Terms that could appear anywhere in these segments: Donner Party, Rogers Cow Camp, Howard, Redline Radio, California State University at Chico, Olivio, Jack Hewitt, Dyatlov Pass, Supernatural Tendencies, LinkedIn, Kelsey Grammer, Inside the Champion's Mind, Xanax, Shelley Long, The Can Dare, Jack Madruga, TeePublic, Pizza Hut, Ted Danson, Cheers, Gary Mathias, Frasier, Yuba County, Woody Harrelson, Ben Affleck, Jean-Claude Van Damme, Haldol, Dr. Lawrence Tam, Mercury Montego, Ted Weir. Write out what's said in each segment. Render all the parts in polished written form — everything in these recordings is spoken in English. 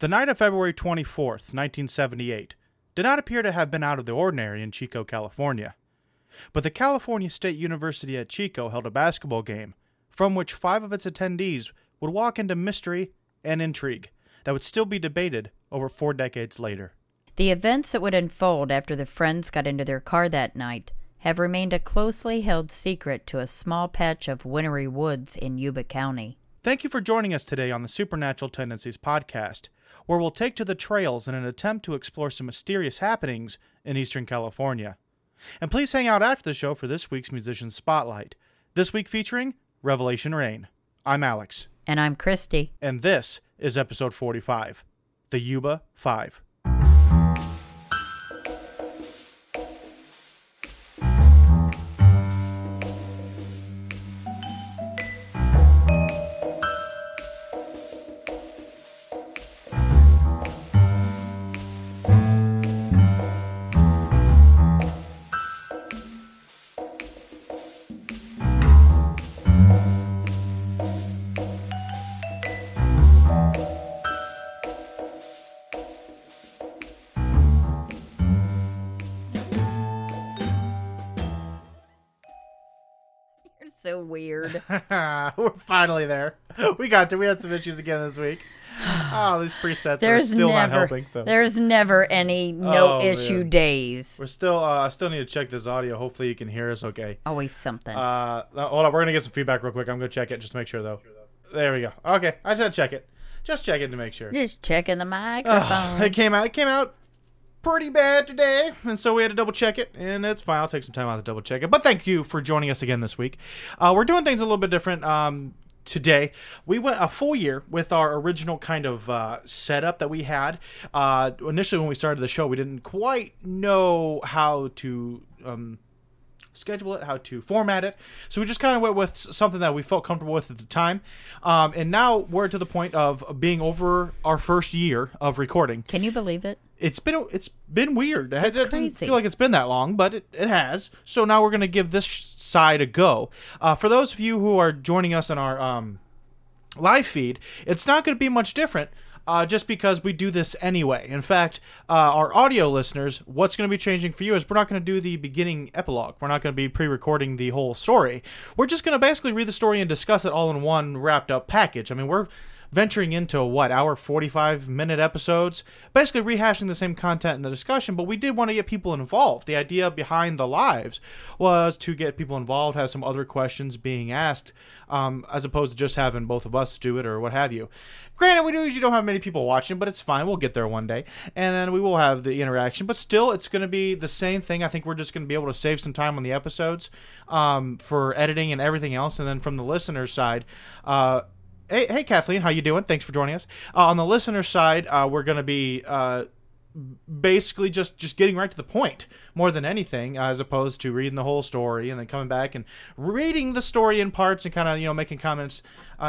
The night of February 24th, 1978, did not appear to have been out of the ordinary in Chico, California. But the California State University at Chico held a basketball game from which 5 of its attendees would walk into mystery and intrigue that would still be debated over 4 decades later. The events that would unfold after the friends got into their car that night have remained a closely held secret to a small patch of wintry woods in Yuba County. Thank you for joining us today on the Supernatural Tendencies podcast, where we'll take to the trails in an attempt to explore some mysterious happenings in Eastern California. And please hang out after the show for this week's Musician Spotlight, this week featuring Revelation Rain. I'm Alex. And I'm Christy. And this is episode 45, the Yuba Five. So weird. We're finally there. We got there. We had some issues again this week. Oh, these presets are still not helping. So. There's never any no-issue days. We're still, I still need to check this audio. Hopefully you can hear us okay. Always something. Hold on. We're going to get some feedback real quick. I'm going to check it just to make sure, though. There we go. Okay. I should check it. Just check it to make sure. Just checking the microphone. It came out pretty bad today, and so we had to double check it, and it's fine. I'll take some time out to double check it, but thank you for joining us again this week. We're doing things a little bit different today. We went a full year with our original kind of setup that we had. Initially, when we started the show, we didn't quite know how to schedule it, how to format it, so we just kind of went with something that we felt comfortable with at the time, and now we're to the point of being over our first year of recording. Can you believe it? It's been weird. It didn't feel like it's been that long, but it has. So now we're going to give this side a go. For those of you who are joining us on our live feed, it's not going to be much different. Just because we do this anyway. In fact, our audio listeners, what's going to be changing for you is we're not going to do the beginning epilogue. We're not going to be pre-recording the whole story. We're just going to basically read the story and discuss it all in one wrapped-up package. I mean, we're venturing into, hour 45-minute episodes, basically rehashing the same content in the discussion, but we did want to get people involved. The idea behind the lives was to get people involved, have some other questions being asked, as opposed to just having both of us do it or what have you. Granted, we usually don't have many people watching, but it's fine. We'll get there one day, and then we will have the interaction, but still, it's going to be the same thing. I think we're just going to be able to save some time on the episodes for editing and everything else, and then from the listener's side, Hey, Kathleen, how you doing? Thanks for joining us. On the listener side, we're going to be basically just getting right to the point more than anything, as opposed to reading the whole story and then coming back and reading the story in parts and kind of, making comments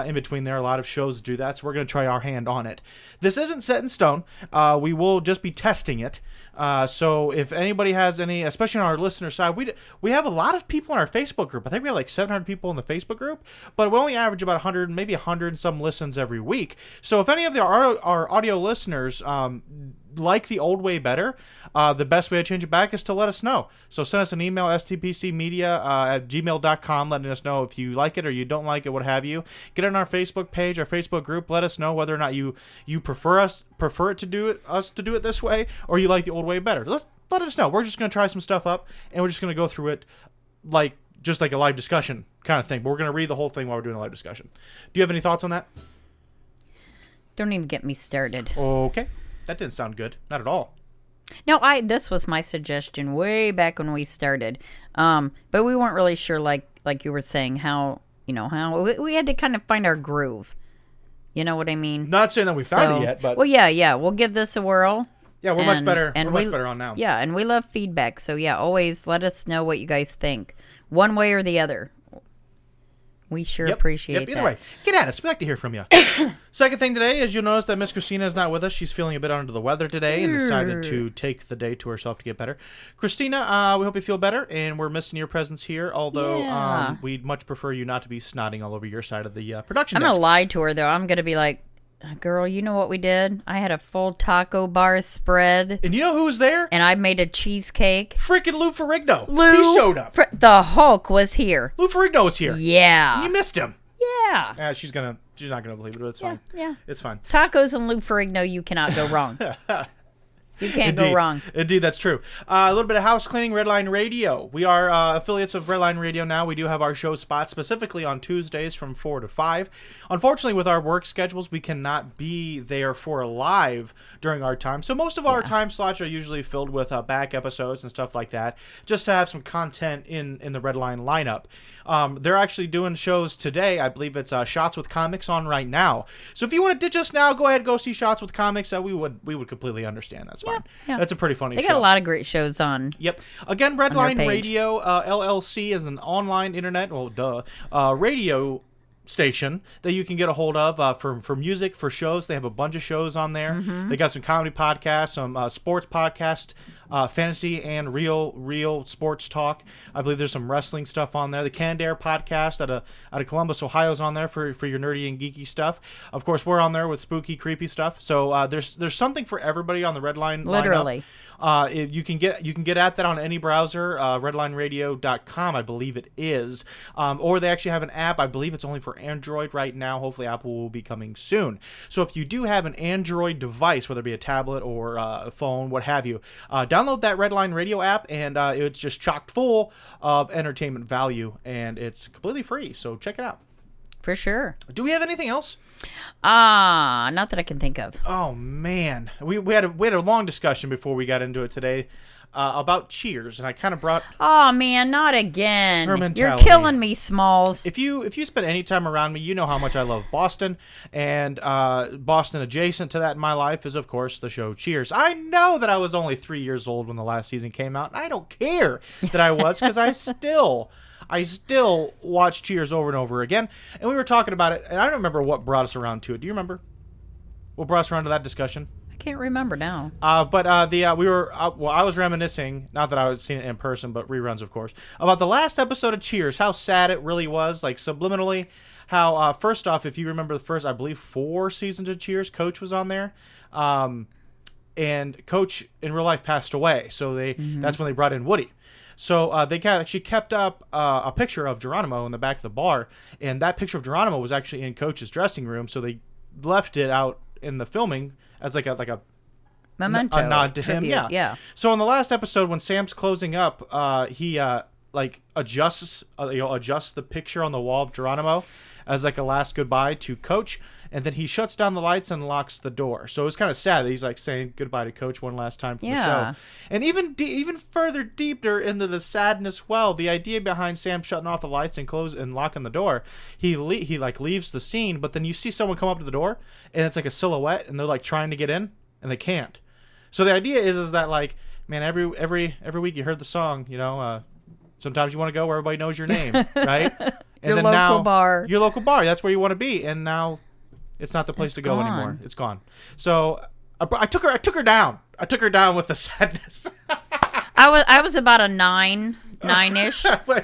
in between there. A lot of shows do that, so we're going to try our hand on it. This isn't set in stone. We will just be testing it. So if anybody has any, especially on our listener side, we have a lot of people in our Facebook group. I think we have like 700 people in the Facebook group, but we only average about 100, maybe 100 and some listens every week. So if any of our audio listeners like the old way better, the best way to change it back is to let us know. So send us an email, stpcmedia at gmail.com, letting us know if you like it or you don't like it, what have you. Get on our Facebook page, our Facebook group. Let us know whether or not you prefer us to do it this way, or you like the old way better. Let us know. We're just going to try some stuff up, and we're just going to go through it like a live discussion kind of thing. But we're going to read the whole thing while we're doing a live discussion. Do you have any thoughts on that? Don't even get me started. Okay. That didn't sound good. Not at all. No, this was my suggestion way back when we started. But we weren't really sure, like you were saying, how we had to kind of find our groove. You know what I mean? Not saying that we found it yet, but... Well, yeah. We'll give this a whirl. Yeah, we're much better. And we're much better on now. Yeah, and we love feedback. So, yeah, always let us know what you guys think. One way or the other. We sure appreciate that. Either way, get at us. We'd like to hear from you. Second thing today is you'll notice that Miss Christina is not with us. She's feeling a bit under the weather today and decided to take the day to herself to get better. Christina, we hope you feel better, and we're missing your presence here, although we'd much prefer you not to be snotting all over your side of the production desk. I'm going to lie to her, though. I'm going to be like, Girl, you know what we did? I had a full taco bar spread. And you know who was there? And I made a cheesecake. Freaking Lou Ferrigno. He showed up. The Hulk was here. Lou Ferrigno was here. Yeah. And you missed him. Yeah. She's not going to believe it, but it's fine. Yeah. It's fine. Tacos and Lou Ferrigno, you cannot go wrong. You can't go wrong. Indeed, that's true. A little bit of house cleaning, Redline Radio. We are affiliates of Redline Radio now. We do have our show spots specifically on Tuesdays from 4 to 5. Unfortunately, with our work schedules, we cannot be there for live during our time. So most of our time slots are usually filled with back episodes and stuff like that, just to have some content in the Redline lineup. They're actually doing shows today. I believe it's Shots with Comics on right now. So if you want to ditch us now, go ahead and go see Shots with Comics. We would completely understand that. Yeah. That's a pretty funny show. They got a lot of great shows on. Yep. Again, Redline Radio LLC is an online internet, radio station that you can get a hold of for music, for shows. They have a bunch of shows on there. Mm-hmm. They got some comedy podcasts, some sports podcasts, fantasy and real sports talk. I believe there's some wrestling stuff on there. The Can Dare podcast out of Columbus, Ohio is on there for your nerdy and geeky stuff. Of course, we're on there with spooky, creepy stuff. So there's something for everybody on the Redline. Literally. Lineup. You can get at that on any browser, redlineradio.com, I believe it is. Or they actually have an app. I believe it's only for Android right now. Hopefully Apple will be coming soon. So if you do have an Android device, whether it be a tablet or a phone, what have you, download that Redline Radio app, and it's just chock full of entertainment value, and it's completely free. So check it out. For sure. Do we have anything else? Not that I can think of. Oh man, we had a long discussion before we got into it today about Cheers, and I kind of brought. Oh man, not again! You're killing me, Smalls. If you spend any time around me, you know how much I love Boston, and Boston adjacent to that in my life is of course the show Cheers. I know that I was only 3 years old when the last season came out, and I don't care that I was because I still watch Cheers over and over again, and we were talking about it, and I don't remember what brought us around to it. Do you remember what brought us around to that discussion? I can't remember now. I was reminiscing, not that I had seen it in person, but reruns, of course, about the last episode of Cheers, how sad it really was, like subliminally, how, first off, if you remember the first, I believe, 4 seasons of Cheers, Coach was on there, and Coach in real life passed away, so that's when they brought in Woody. So she kept up a picture of Geronimo in the back of the bar, and that picture of Geronimo was actually in Coach's dressing room. So they left it out in the filming as like a memento, a nod to him. Yeah. So in the last episode, when Sam's closing up, he adjusts the picture on the wall of Geronimo as like a last goodbye to Coach. And then he shuts down the lights and locks the door. So it was kind of sad that he's like saying goodbye to Coach one last time for the show. And even further deeper into the sadness, the idea behind Sam shutting off the lights and locking the door, he leaves the scene, but then you see someone come up to the door and it's like a silhouette, and they're like trying to get in and they can't. So the idea is that like, man, every week you heard the song, sometimes you want to go where everybody knows your name, right? Your local bar, that's where you want to be, and now. It's not the place to go anymore. It's gone. So I took her down. I took her down with the sadness. I was about a 9-ish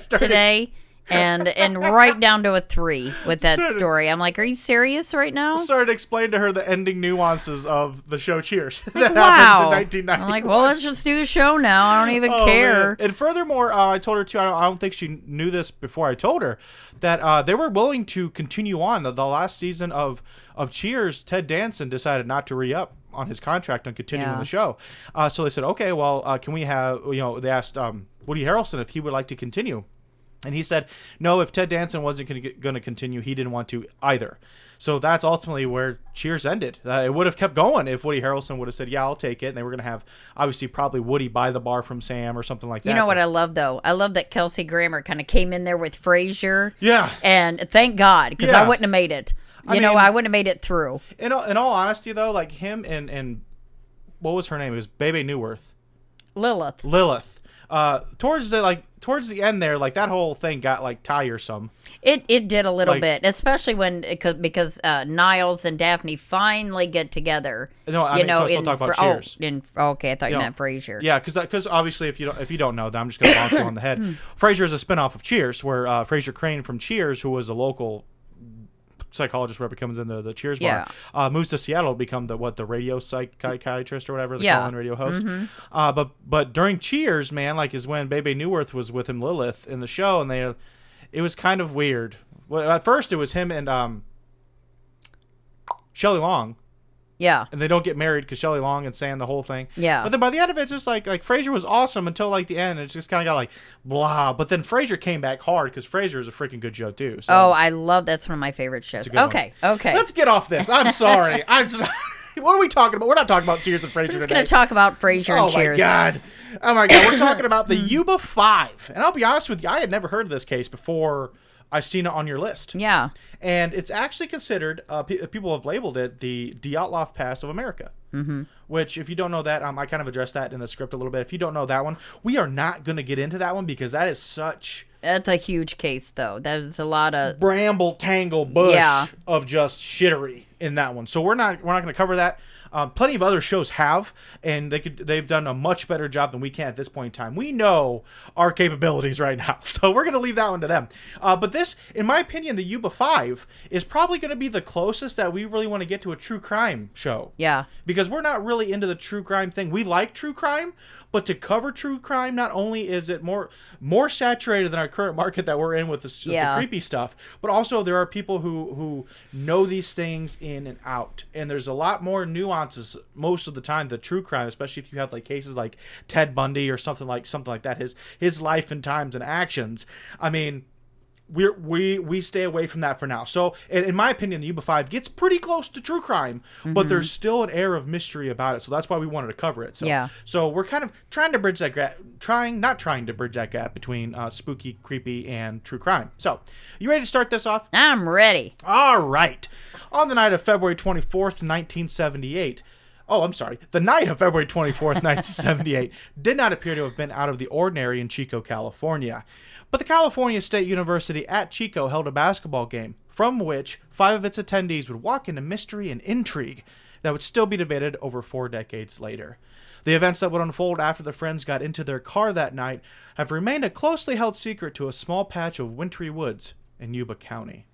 today, and right down to a 3 with that story. I'm like, are you serious right now? I started to explain to her the ending nuances of the show Cheers happened in 1991. I'm like, well, let's just do the show now. I don't even care. Man. And furthermore, I told her too. I don't think she knew this before I told her that they were willing to continue on. The last season of Cheers, Ted Danson decided not to re-up on his contract and continuing the show. So they said, okay, well, can we have? They asked Woody Harrelson if he would like to continue. And he said, no, if Ted Danson wasn't going to continue, he didn't want to either. So that's ultimately where Cheers ended. It would have kept going if Woody Harrelson would have said, yeah, I'll take it. And they were going to have, obviously, probably Woody buy the bar from Sam or something like that. You know what I love, though? I love that Kelsey Grammer kind of came in there with Frasier. Yeah. And thank God, because I wouldn't have made it. I wouldn't have made it through. In all honesty, though, like him and what was her name? It was Bebe Neuwirth. Lilith. Towards the end there, like that whole thing got like tiresome. It did a little bit, especially because Niles and Daphne finally get together. Still talk about Cheers. Okay, I thought you meant Frasier. Yeah, because obviously if you don't know, then I'm just gonna bounce you on the head. Frasier is a spinoff of Cheers, where Frasier Crane from Cheers, who was a local psychologist rep comes in the Cheers bar, moves to Seattle to become the radio psychiatrist or whatever, the call-in radio host. Mm-hmm. But during Cheers, man, like is when Bebe Neuwirth was with him, Lilith, in the show, and it was kind of weird. Well, at first it was him and Shelley Long. Yeah. And they don't get married because Shelley Long and Sam, the whole thing. Yeah. But then by the end of it, just like Frasier was awesome until like the end. It just kind of got like blah. But then Frasier came back hard because Frasier is a freaking good show too. So. Oh, I love that's one of my favorite shows. Okay, okay. Let's get off this. I'm sorry. I'm sorry. What are we talking about? We're not talking about Cheers and Frasier today. We're just going to talk about Frasier and Cheers. Oh my God. We're talking about the Yuba Five. And I'll be honest with you, I had never heard of this case before I seen it on your list. Yeah. And it's actually considered, people have labeled it the Dyatlov Pass of America. Mm-hmm. Which, if you don't know that, I kind of addressed that in the script a little bit. If you don't know that one, we are not going to get into that one because that is such... That's a huge case, though. There's a lot of... Bramble, tangle, bush of just shittery in that one. So we're not going to cover that. Plenty of other shows have, and they've done a much better job than we can at this point in time. We know our capabilities right now, so we're going to leave that one to them. But this, in my opinion, the Yuba Five is probably going to be the closest that we really want to get to a true crime show. Yeah. Because we're not really into the true crime thing. We like true crime, but to cover true crime, not only is it more saturated than our current market that we're in with the creepy stuff, but also there are people who know these things in and out, and there's a lot more nuance most of the time the true crime, especially if you have like cases like Ted Bundy or something like that, his life and times and actions. I mean, we stay away from that for now. So in my opinion, the Yuba Five gets pretty close to true crime, but there's still an air of mystery about it. So that's why we wanted to cover it. So, so we're kind of trying to bridge that gap, not trying to bridge that gap between spooky, creepy, and true crime. So you ready to start this off? I'm ready. All right. On the night of February 24th, 1978. Oh, I'm sorry. The night of February 24th, 1978 did not appear to have been out of the ordinary in Chico, California. But the California State University at Chico held a basketball game from which 5 of its attendees would walk into mystery and intrigue that would still be debated over 4 decades later. The events that would unfold after the friends got into their car that night have remained a closely held secret to a small patch of wintry woods in Yuba County.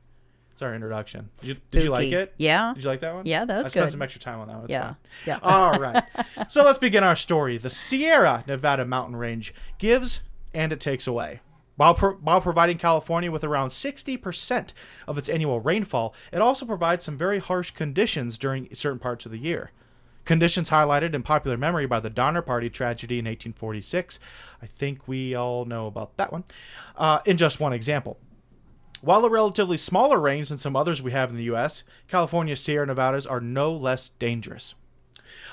That's our introduction. Did you like it? Yeah. Did you like that one? Yeah, that was good. I spent some extra time on that one. That's fine. Yeah. All right. So let's begin our story. The Sierra Nevada mountain range gives and it takes away. While providing California with around 60% of its annual rainfall, it also provides some very harsh conditions during certain parts of the year. Conditions highlighted in popular memory by the Donner Party tragedy in 1846. I think we all know about that one. In just one example. While a relatively smaller range than some others we have in the U.S., California's Sierra Nevadas are no less dangerous.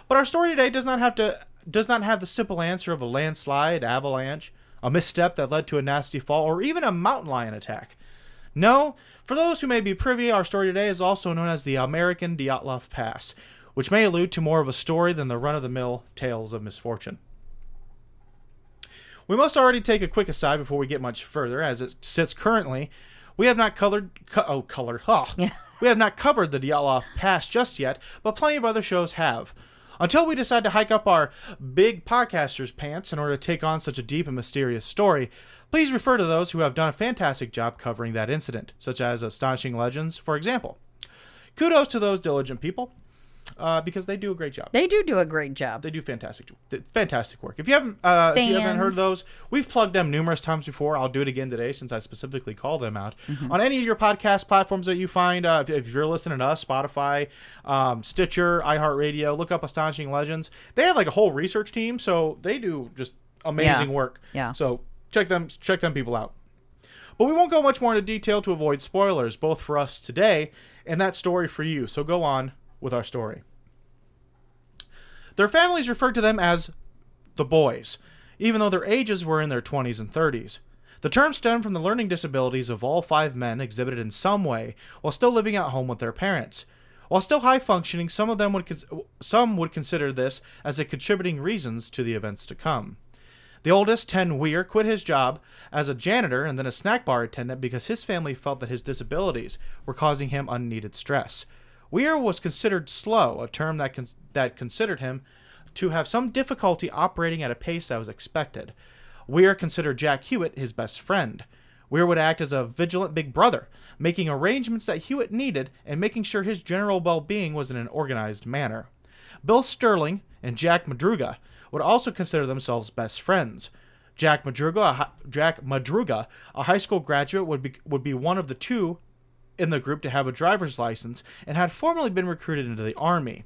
But our story today does not have the simple answer of a landslide, avalanche, a misstep that led to a nasty fall, or even a mountain lion attack. No, for those who may be privy, our story today is also known as the American Dyatlov Pass, which may allude to more of a story than the run-of-the-mill tales of misfortune. We must already take a quick aside before we get much further. As it sits currently, we have not covered the Dyatlov Pass just yet, but plenty of other shows have. Until we decide to hike up our big podcaster's pants in order to take on such a deep and mysterious story, please refer to those who have done a fantastic job covering that incident, such as Astonishing Legends, for example. Kudos to those diligent people, because they do a great job. They do a great job. They do fantastic work. If you haven't heard those, we've plugged them numerous times before. I'll do it again today since I specifically call them out. Mm-hmm. On any of your podcast platforms that you find, if you're listening to us, Spotify, Stitcher, iHeartRadio, look up Astonishing Legends. They have like a whole research team, so they do just amazing work. Yeah. So check them people out. But we won't go much more into detail to avoid spoilers, both for us today and that story for you. So go on with our story. Their families referred to them as the boys, even though their ages were in their 20s and 30s. The term stemmed from the learning disabilities of all 5 men exhibited in some way while still living at home with their parents. While still high-functioning, some would consider this as a contributing reasons to the events to come. The oldest, Ted Weir, quit his job as a janitor and then a snack bar attendant because his family felt that his disabilities were causing him unneeded stress. Weir was considered slow, a term that considered him to have some difficulty operating at a pace that was expected. Weir considered Jack Hewitt his best friend. Weir would act as a vigilant big brother, making arrangements that Hewitt needed and making sure his general well-being was in an organized manner. Bill Sterling and Jack Madruga would also consider themselves best friends. Jack Madruga, a high school graduate, would be one of the two in the group to have a driver's license and had formerly been recruited into the Army.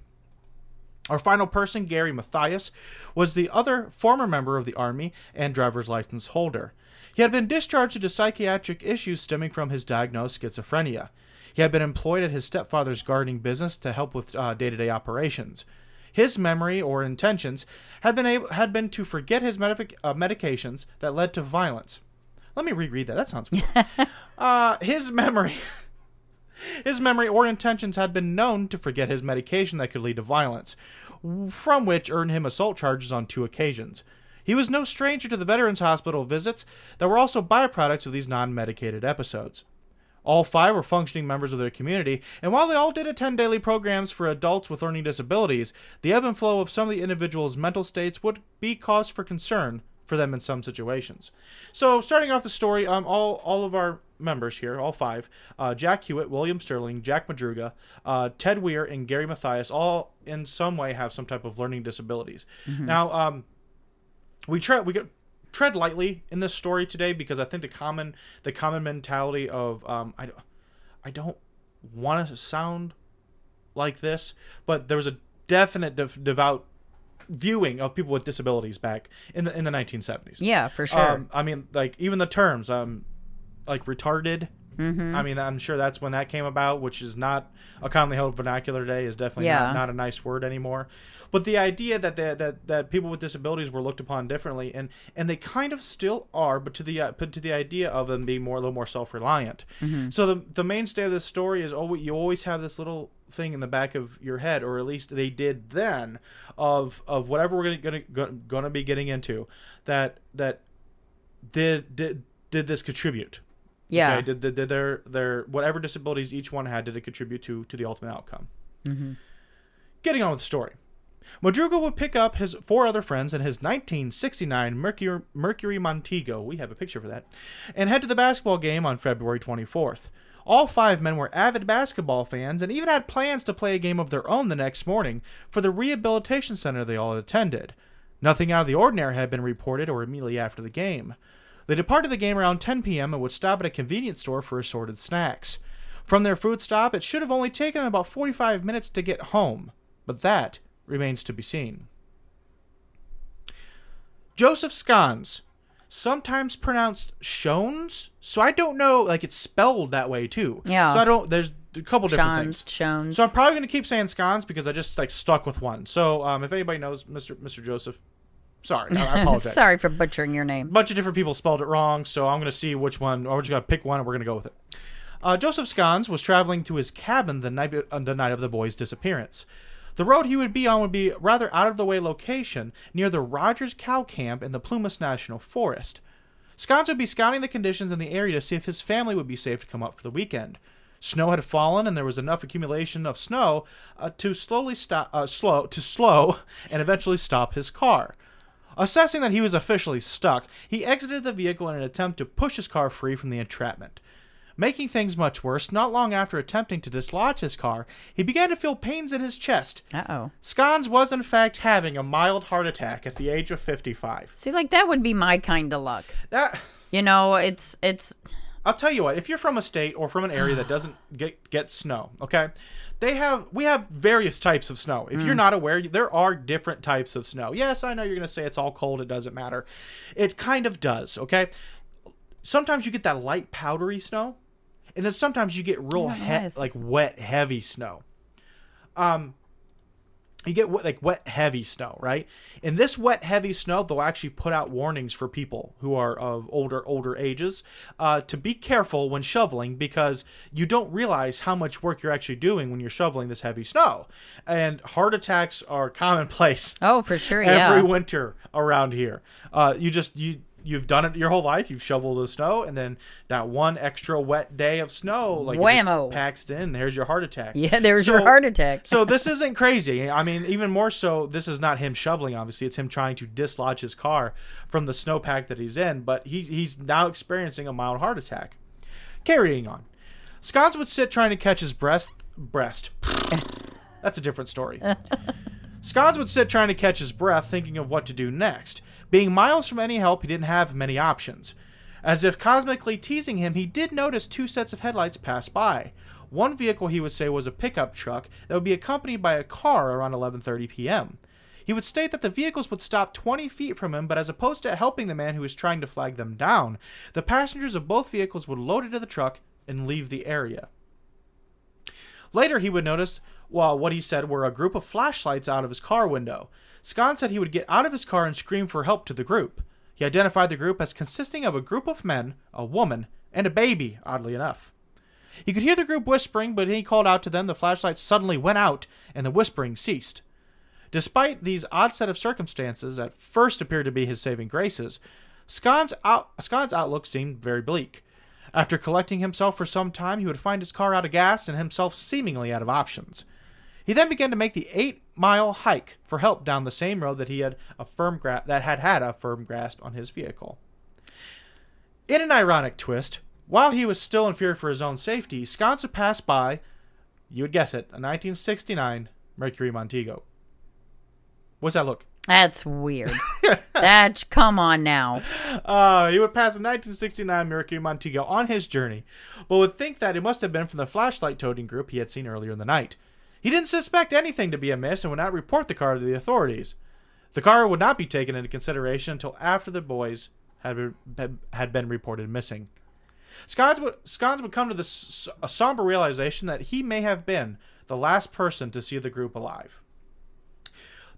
Our final person, Gary Mathias, was the other former member of the Army and driver's license holder. He had been discharged due to psychiatric issues stemming from his diagnosed schizophrenia. He had been employed at his stepfather's gardening business to help with day-to-day operations. His memory or intentions had been to forget his medications that led to violence. Let me reread that. That sounds weird. His memory or intentions had been known to forget his medication that could lead to violence, from which earned him assault charges on 2 occasions. He was no stranger to the Veterans Hospital visits that were also byproducts of these non-medicated episodes. All 5 were functioning members of their community, and while they all did attend daily programs for adults with learning disabilities, the ebb and flow of some of the individuals' mental states would be cause for concern for them in some situations. So, starting off the story, all of our members here, all 5, Jack Hewitt, William Sterling, Jack Madruga, Ted Weir, and Gary Mathias, all in some way have some type of learning disabilities. Mm-hmm. Now, we tread lightly in this story today because I think the common mentality of I don't want to sound like this, but there was a definite devout viewing of people with disabilities back in the 1970s. Yeah, for sure. I mean, like even the terms like retarded. Mm-hmm. I mean, I'm sure that's when that came about, which is not a commonly held vernacular today. Is definitely not a nice word anymore. But the idea that people with disabilities were looked upon differently, and they kind of still are, but to the idea of them being a little more self-reliant. Mm-hmm. So the mainstay of this story is you always have this little thing in the back of your head, or at least they did then, of whatever we're going to be getting into, that did this contribute? Yeah. Okay, did their whatever disabilities each one had, did it contribute to the ultimate outcome? Mm-hmm. Getting on with the story. Madruga would pick up his 4 other friends in his 1969 Mercury Montego, we have a picture for that, and head to the basketball game on February 24th. All 5 men were avid basketball fans and even had plans to play a game of their own the next morning for the rehabilitation center they all attended. Nothing out of the ordinary had been reported or immediately after the game. They departed the game around 10 p.m. and would stop at a convenience store for assorted snacks. From their food stop, it should have only taken them about 45 minutes to get home, but that remains to be seen. Joseph Scans, sometimes pronounced Shones, so I don't know, like it's spelled that way too. Yeah. So I don't, there's a couple different things. Shones. So I'm probably going to keep saying Scans because I just like stuck with one. So if anybody knows Mr. Joseph, sorry, I apologize. Sorry for butchering your name. A bunch of different people spelled it wrong, so I'm going to see which one. We're just going to pick one, and we're going to go with it. Joseph Scans was traveling to his cabin the night of the boys' disappearance. The road he would be on would be rather out-of-the-way location near the Rogers Cow Camp in the Plumas National Forest. Scans would be scouting the conditions in the area to see if his family would be safe to come up for the weekend. Snow had fallen, and there was enough accumulation of snow to slow and eventually stop his car. Assessing that he was officially stuck, he exited the vehicle in an attempt to push his car free from the entrapment. Making things much worse, not long after attempting to dislodge his car, he began to feel pains in his chest. Uh-oh. Scans was, in fact, having a mild heart attack at the age of 55. See, like, that would be my kind of luck. That... You know, it's... I'll tell you what, if you're from a state or from an area that doesn't get snow, okay, we have various types of snow. If you're not aware, there are different types of snow. Yes, I know you're going to say it's all cold, it doesn't matter. It kind of does, okay? Sometimes you get that light powdery snow, and then sometimes you get real like wet heavy snow. You get like wet heavy snow, right? In this wet heavy snow, they'll actually put out warnings for people who are of older ages to be careful when shoveling, because you don't realize how much work you're actually doing when you're shoveling this heavy snow. And heart attacks are commonplace. Oh, for sure, yeah. Every winter around here, you you've done it your whole life. You've shoveled the snow, and then that one extra wet day of snow, like, whammo, it just packs it in. There's your heart attack. Yeah, there's your heart attack. So this isn't crazy. I mean, even more so, this is not him shoveling, obviously. It's him trying to dislodge his car from the snowpack that he's in, but he's now experiencing a mild heart attack. Carrying on. Scans would sit trying to catch his breath. That's a different story. Scans would sit trying to catch his breath, thinking of what to do next. Being miles from any help, he didn't have many options. As if cosmically teasing him, he did notice two sets of headlights pass by. One vehicle he would say was a pickup truck that would be accompanied by a car around 11:30 p.m. He would state that the vehicles would stop 20 feet from him, but as opposed to helping the man who was trying to flag them down, the passengers of both vehicles would load into the truck and leave the area. Later, he would notice, well, what he said were a group of flashlights out of his car window. Scans said he would get out of his car and scream for help to the group. He identified the group as consisting of a group of men, a woman, and a baby, oddly enough. He could hear the group whispering, but he called out to them. The flashlights suddenly went out, and the whispering ceased. Despite these odd set of circumstances that first appeared to be his saving graces, Scans' outlook seemed very bleak. After collecting himself for some time, he would find his car out of gas and himself seemingly out of options. He then began to make the 8-mile hike for help down the same road that had a firm grasp on his vehicle. In an ironic twist, while he was still in fear for his own safety, Scans would pass by, you would guess it, a 1969 Mercury Montego. What's that look? That's weird. That's, come on now. He would pass a 1969 Mercury Montego on his journey, but would think that it must have been from the flashlight toting group he had seen earlier in the night. He didn't suspect anything to be amiss and would not report the car to the authorities. The car would not be taken into consideration until after the boys had been reported missing. Scans would come to a somber realization that he may have been the last person to see the group alive.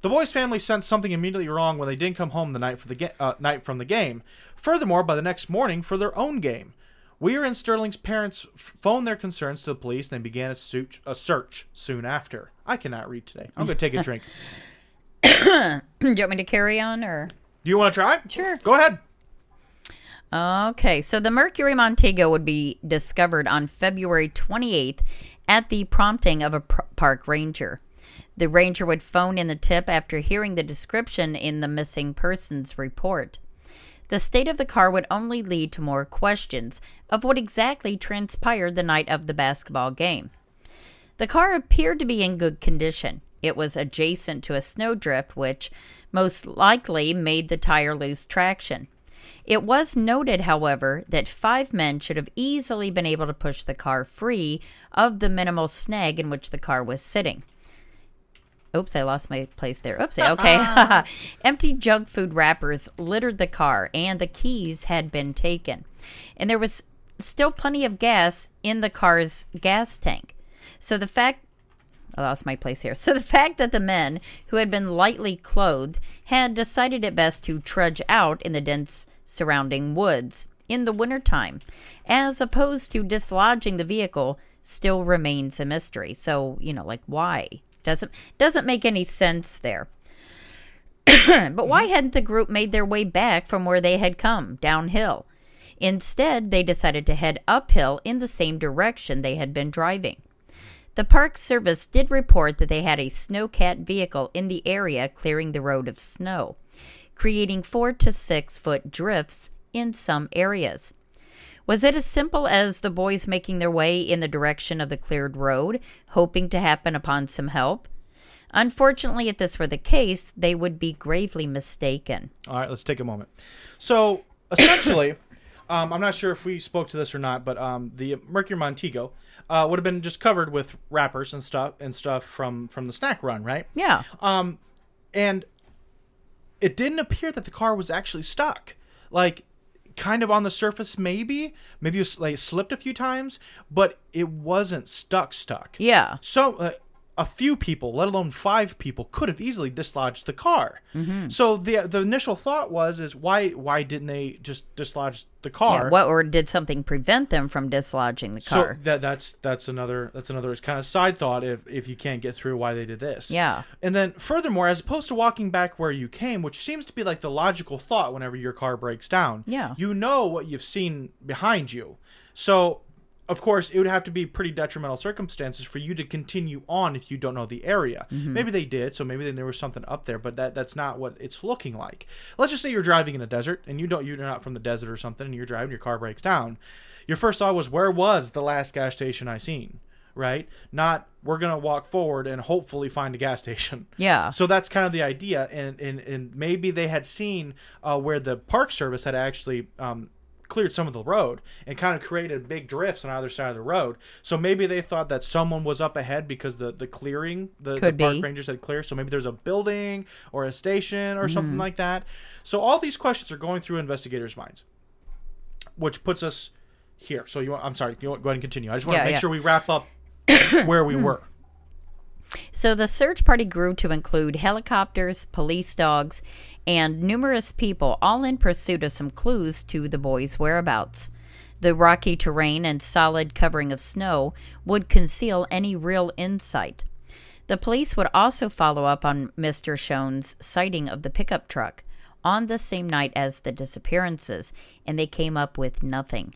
The boys' family sensed something immediately wrong when they didn't come home the night from the game. Furthermore, by the next morning for their own game, Weir and Sterling's parents phoned their concerns to the police, and they began a search soon after. I cannot read today. I'm going to take a drink. Do you want me to carry on, or do you want to try? Sure. Go ahead. Okay, so the Mercury Montego would be discovered on February 28th at the prompting of a park ranger. The ranger would phone in the tip after hearing the description in the missing persons report. The state of the car would only lead to more questions of what exactly transpired the night of the basketball game. The car appeared to be in good condition. It was adjacent to a snowdrift, which most likely made the tire lose traction. It was noted, however, that 5 men should have easily been able to push the car free of the minimal snag in which the car was sitting. Oops, I lost my place there. Oopsie, okay. Empty junk food wrappers littered the car, and the keys had been taken. And there was still plenty of gas in the car's gas tank. So the fact that the men, who had been lightly clothed, had decided it best to trudge out in the dense surrounding woods in the wintertime, as opposed to dislodging the vehicle, still remains a mystery. So, why? Doesn't make any sense there. But why hadn't the group made their way back from where they had come, downhill? Instead, they decided to head uphill in the same direction they had been driving. The Park Service did report that they had a snowcat vehicle in the area clearing the road of snow, creating 4 to 6 foot drifts in some areas. Was it as simple as the boys making their way in the direction of the cleared road, hoping to happen upon some help? Unfortunately, if this were the case, they would be gravely mistaken. All right, let's take a moment. So, essentially, I'm not sure if we spoke to this or not, but the Mercury Montego would have been just covered with wrappers and stuff from the snack run, right? Yeah. And it didn't appear that the car was actually stuck. Like, kind of on the surface, maybe it slipped a few times, but it wasn't stuck. Yeah. So a few people, let alone five people, could have easily dislodged the car. Mm-hmm. So the initial thought was, is why didn't they just dislodge the car? Yeah, or did something prevent them from dislodging the car? So that's another kind of side thought. If you can't get through why they did this, yeah. And then furthermore, as opposed to walking back where you came, which seems to be like the logical thought whenever your car breaks down, yeah, you know what you've seen behind you, so. Of course, it would have to be pretty detrimental circumstances for you to continue on if you don't know the area. Mm-hmm. Maybe they did, so maybe there was something up there, but that's not what it's looking like. Let's just say you're driving in a desert, and you're not from the desert or something, and you're driving, your car breaks down. Your first thought was, where was the last gas station I seen? Right? Not, we're going to walk forward and hopefully find a gas station. Yeah. So that's kind of the idea, and maybe they had seen where the Park Service had actually... cleared some of the road and kind of created big drifts on either side of the road. So maybe they thought that someone was up ahead because the clearing, the park rangers had cleared. So maybe there's a building or a station or something like that. So all these questions are going through investigators' minds, which puts us here. So I'm sorry, you want, go ahead and continue. I just want to make sure we wrap up where we were. So the search party grew to include helicopters, police dogs, and numerous people, all in pursuit of some clues to the boys' whereabouts. The rocky terrain and solid covering of snow would conceal any real insight. The police would also follow up on Mr. Schoen's sighting of the pickup truck on the same night as the disappearances, and they came up with nothing.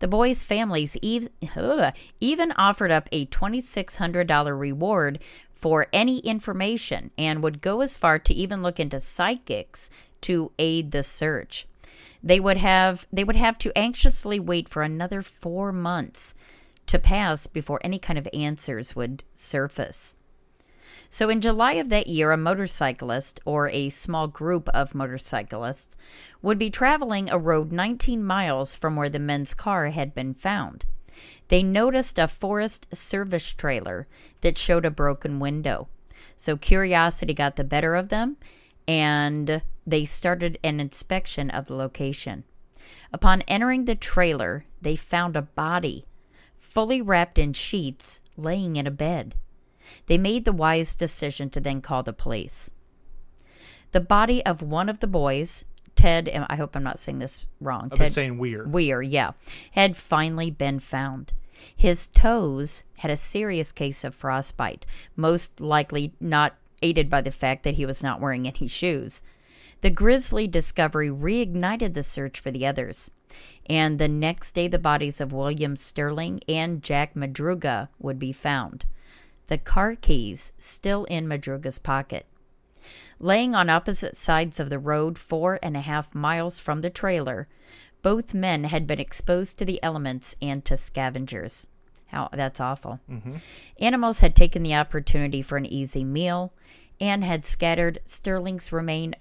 The boys' families even offered up a $2,600 reward for any information and would go as far to even look into psychics to aid the search. They would have to anxiously wait for another 4 months to pass before any kind of answers would surface. So in July of that year, a motorcyclist, or a small group of motorcyclists, would be traveling a road 19 miles from where the men's car had been found. They noticed a Forest Service trailer that showed a broken window. So curiosity got the better of them, and they started an inspection of the location. Upon entering the trailer, they found a body, fully wrapped in sheets, laying in a bed. They made the wise decision to then call the police. The body of one of the boys, Ted, and I hope I'm not saying this wrong. I've been saying Weir. Weir, yeah, had finally been found. His toes had a serious case of frostbite, most likely not aided by the fact that he was not wearing any shoes. The grisly discovery reignited the search for the others. And the next day, the bodies of William Sterling and Jack Madruga would be found. The car keys still in Madruga's pocket. Laying on opposite sides of the road 4.5 miles from the trailer, both men had been exposed to the elements and to scavengers. That's awful. Mm-hmm. Animals had taken the opportunity for an easy meal and had scattered Sterling's remains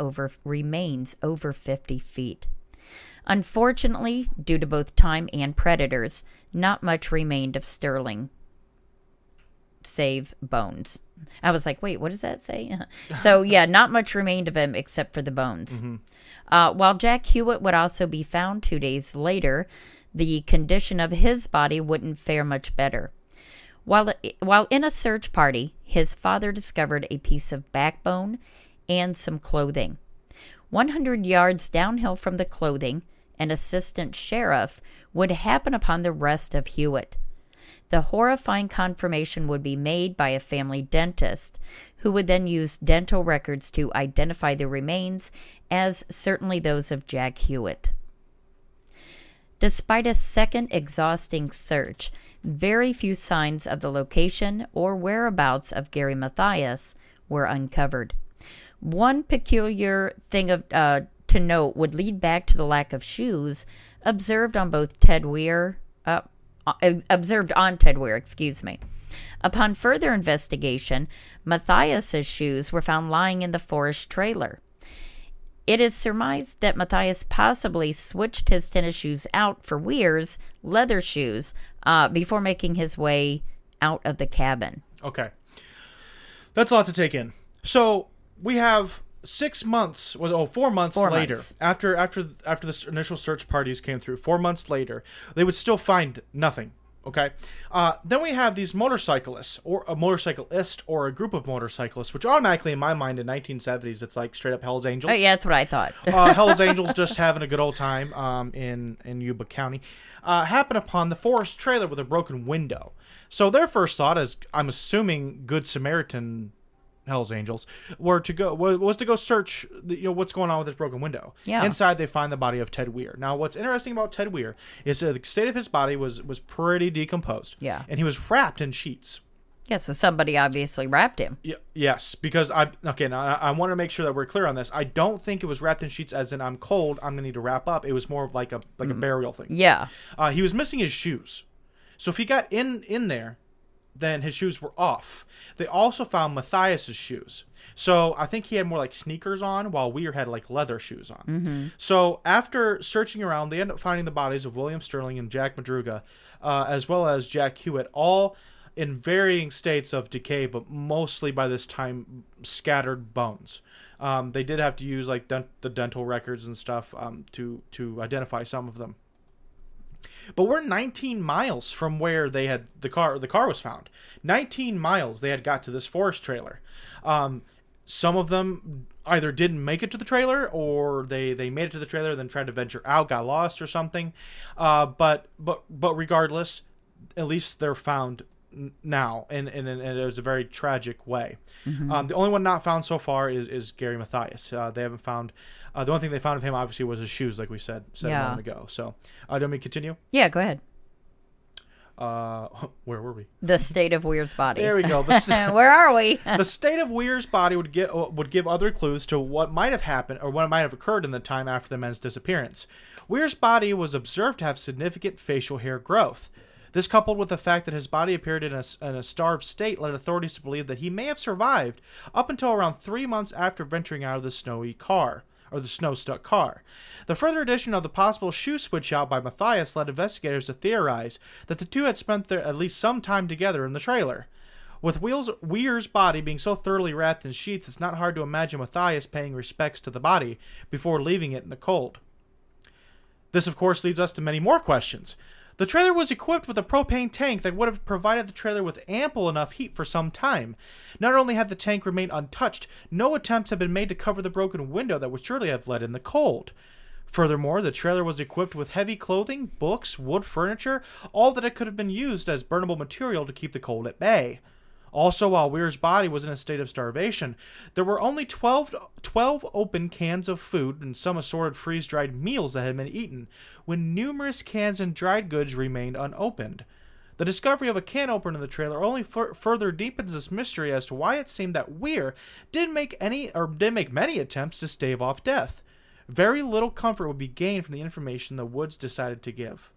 over 50 feet. Unfortunately, due to both time and predators, not much remained of Sterling. Save bones. I was like, wait, what does that say? So yeah, not much remained of him except for the bones. Mm-hmm. While Jack Hewitt would also be found 2 days later, the condition of his body wouldn't fare much better. While in a search party, his father discovered a piece of backbone and some clothing. 100 yards downhill from the clothing, an assistant sheriff would happen upon the rest of Hewitt. The horrifying confirmation would be made by a family dentist, who would then use dental records to identify the remains as certainly those of Jack Hewitt. Despite a second exhausting search, very few signs of the location or whereabouts of Gary Mathias were uncovered. One peculiar thing to note would lead back to the lack of shoes observed on Ted Weir, excuse me. Upon further investigation, Mathias's shoes were found lying in the Forest trailer. It is surmised that Mathias possibly switched his tennis shoes out for Weir's leather shoes before making his way out of the cabin. Okay. That's a lot to take in. So we have 4 months later. After this initial search parties came through, 4 months later, they would still find nothing. Okay. Then we have these motorcyclists, or a motorcyclist, or a group of motorcyclists, which automatically, in my mind, in 1970s, it's like straight up Hell's Angels. Oh, yeah, that's what I thought. Hell's Angels just having a good old time in Yuba County. Happen upon the forest trailer with a broken window. So their first thought is, I'm assuming, Good Samaritan Hell's Angels was to go search what's going on with this broken window. Yeah. Inside, they find the body of Ted Weir. Now, what's interesting about Ted Weir is that the state of his body was pretty decomposed. Yeah. And he was wrapped in sheets. Yeah, so somebody obviously wrapped him. Yeah, yes, because I want to make sure that we're clear on this. I don't think it was wrapped in sheets as in I'm cold, I'm going to need to wrap up. It was more of like a burial thing. Yeah. He was missing his shoes. So if he got in there, then his shoes were off. They also found Mathias's shoes. So I think he had more like sneakers on, while Weir had like leather shoes on. Mm-hmm. So after searching around, they end up finding the bodies of William Sterling and Jack Madruga, as well as Jack Hewitt, all in varying states of decay, but mostly by this time scattered bones. They did have to use like the dental records and stuff to identify some of them. But we're 19 miles from where they had the car was found. 19 miles they had got to this forest trailer. Some of them either didn't make it to the trailer, or they made it to the trailer, then tried to venture out, got lost or something. But regardless, at least they're found now, and it was a very tragic way. Mm-hmm. The only one not found so far is Gary Mathias. They haven't found... the only thing they found of him, obviously, was his shoes, like we said a moment ago. So, do you want me to continue? Yeah, go ahead. Where were we? The state of Weir's body. There we go. Where are we? The state of Weir's body would give other clues to what might have happened, or what might have occurred in the time after the men's disappearance. Weir's body was observed to have significant facial hair growth. This, coupled with the fact that his body appeared in a starved state, led authorities to believe that he may have survived up until around 3 months after venturing out of the snow-stuck car. The further addition of the possible shoe switch out by Mathias led investigators to theorize that the two had spent at least some time together in the trailer. With Weir's body being so thoroughly wrapped in sheets, it's not hard to imagine Mathias paying respects to the body before leaving it in the cold. This, of course, leads us to many more questions. The trailer was equipped with a propane tank that would have provided the trailer with ample enough heat for some time. Not only had the tank remained untouched, no attempts had been made to cover the broken window that would surely have let in the cold. Furthermore, the trailer was equipped with heavy clothing, books, wood furniture, all that it could have been used as burnable material to keep the cold at bay. Also, while Weir's body was in a state of starvation, there were only 12 open cans of food and some assorted freeze-dried meals that had been eaten, when numerous cans and dried goods remained unopened. The discovery of a can opener in the trailer only further deepens this mystery as to why it seemed that Weir didn't make many attempts to stave off death. Very little comfort would be gained from the information the Woods decided to give.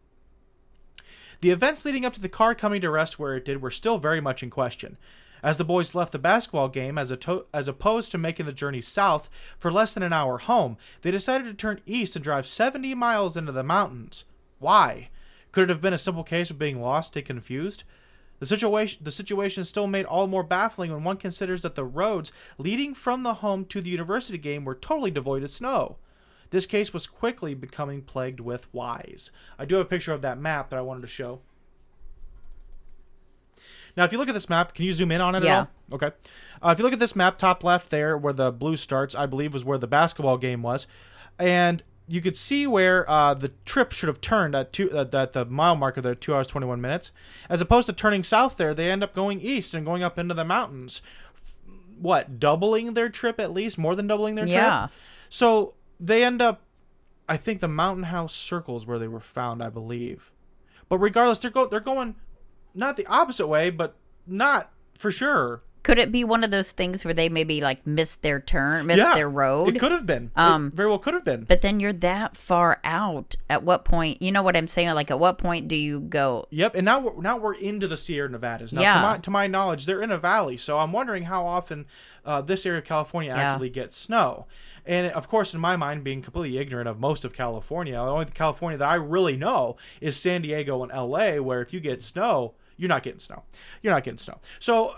The events leading up to the car coming to rest where it did were still very much in question. As the boys left the basketball game, as opposed to making the journey south for less than an hour home, they decided to turn east and drive 70 miles into the mountains. Why? Could it have been a simple case of being lost and confused? The situation is still made all the more baffling when one considers that the roads leading from the home to the university game were totally devoid of snow. This case was quickly becoming plagued with whys. I do have a picture of that map that I wanted to show. Now, if you look at this map, can you zoom in on it at all? Okay. If you look at this map, top left there, where the blue starts, I believe was where the basketball game was. And you could see where the trip should have turned at the mile marker there, 2 hours, 21 minutes. As opposed to turning south there, they end up going east and going up into the mountains. Doubling their trip at least? More than doubling their trip? Yeah. So... they end up, I think the Mountain House Circle is where they were found, I believe. But regardless, they're going not the opposite way, but not for sure. Could it be one of those things where they maybe like missed their road? It could have been. It very well could have been. But then you're that far out. At what point? You know what I'm saying? Like, at what point do you go? Yep. And now we're into the Sierra Nevadas. Now, to my knowledge, they're in a valley. So I'm wondering how often this area of California actually gets snow. And of course, in my mind, being completely ignorant of most of California, the only California that I really know is San Diego and LA, where if you get snow, you're not getting snow. So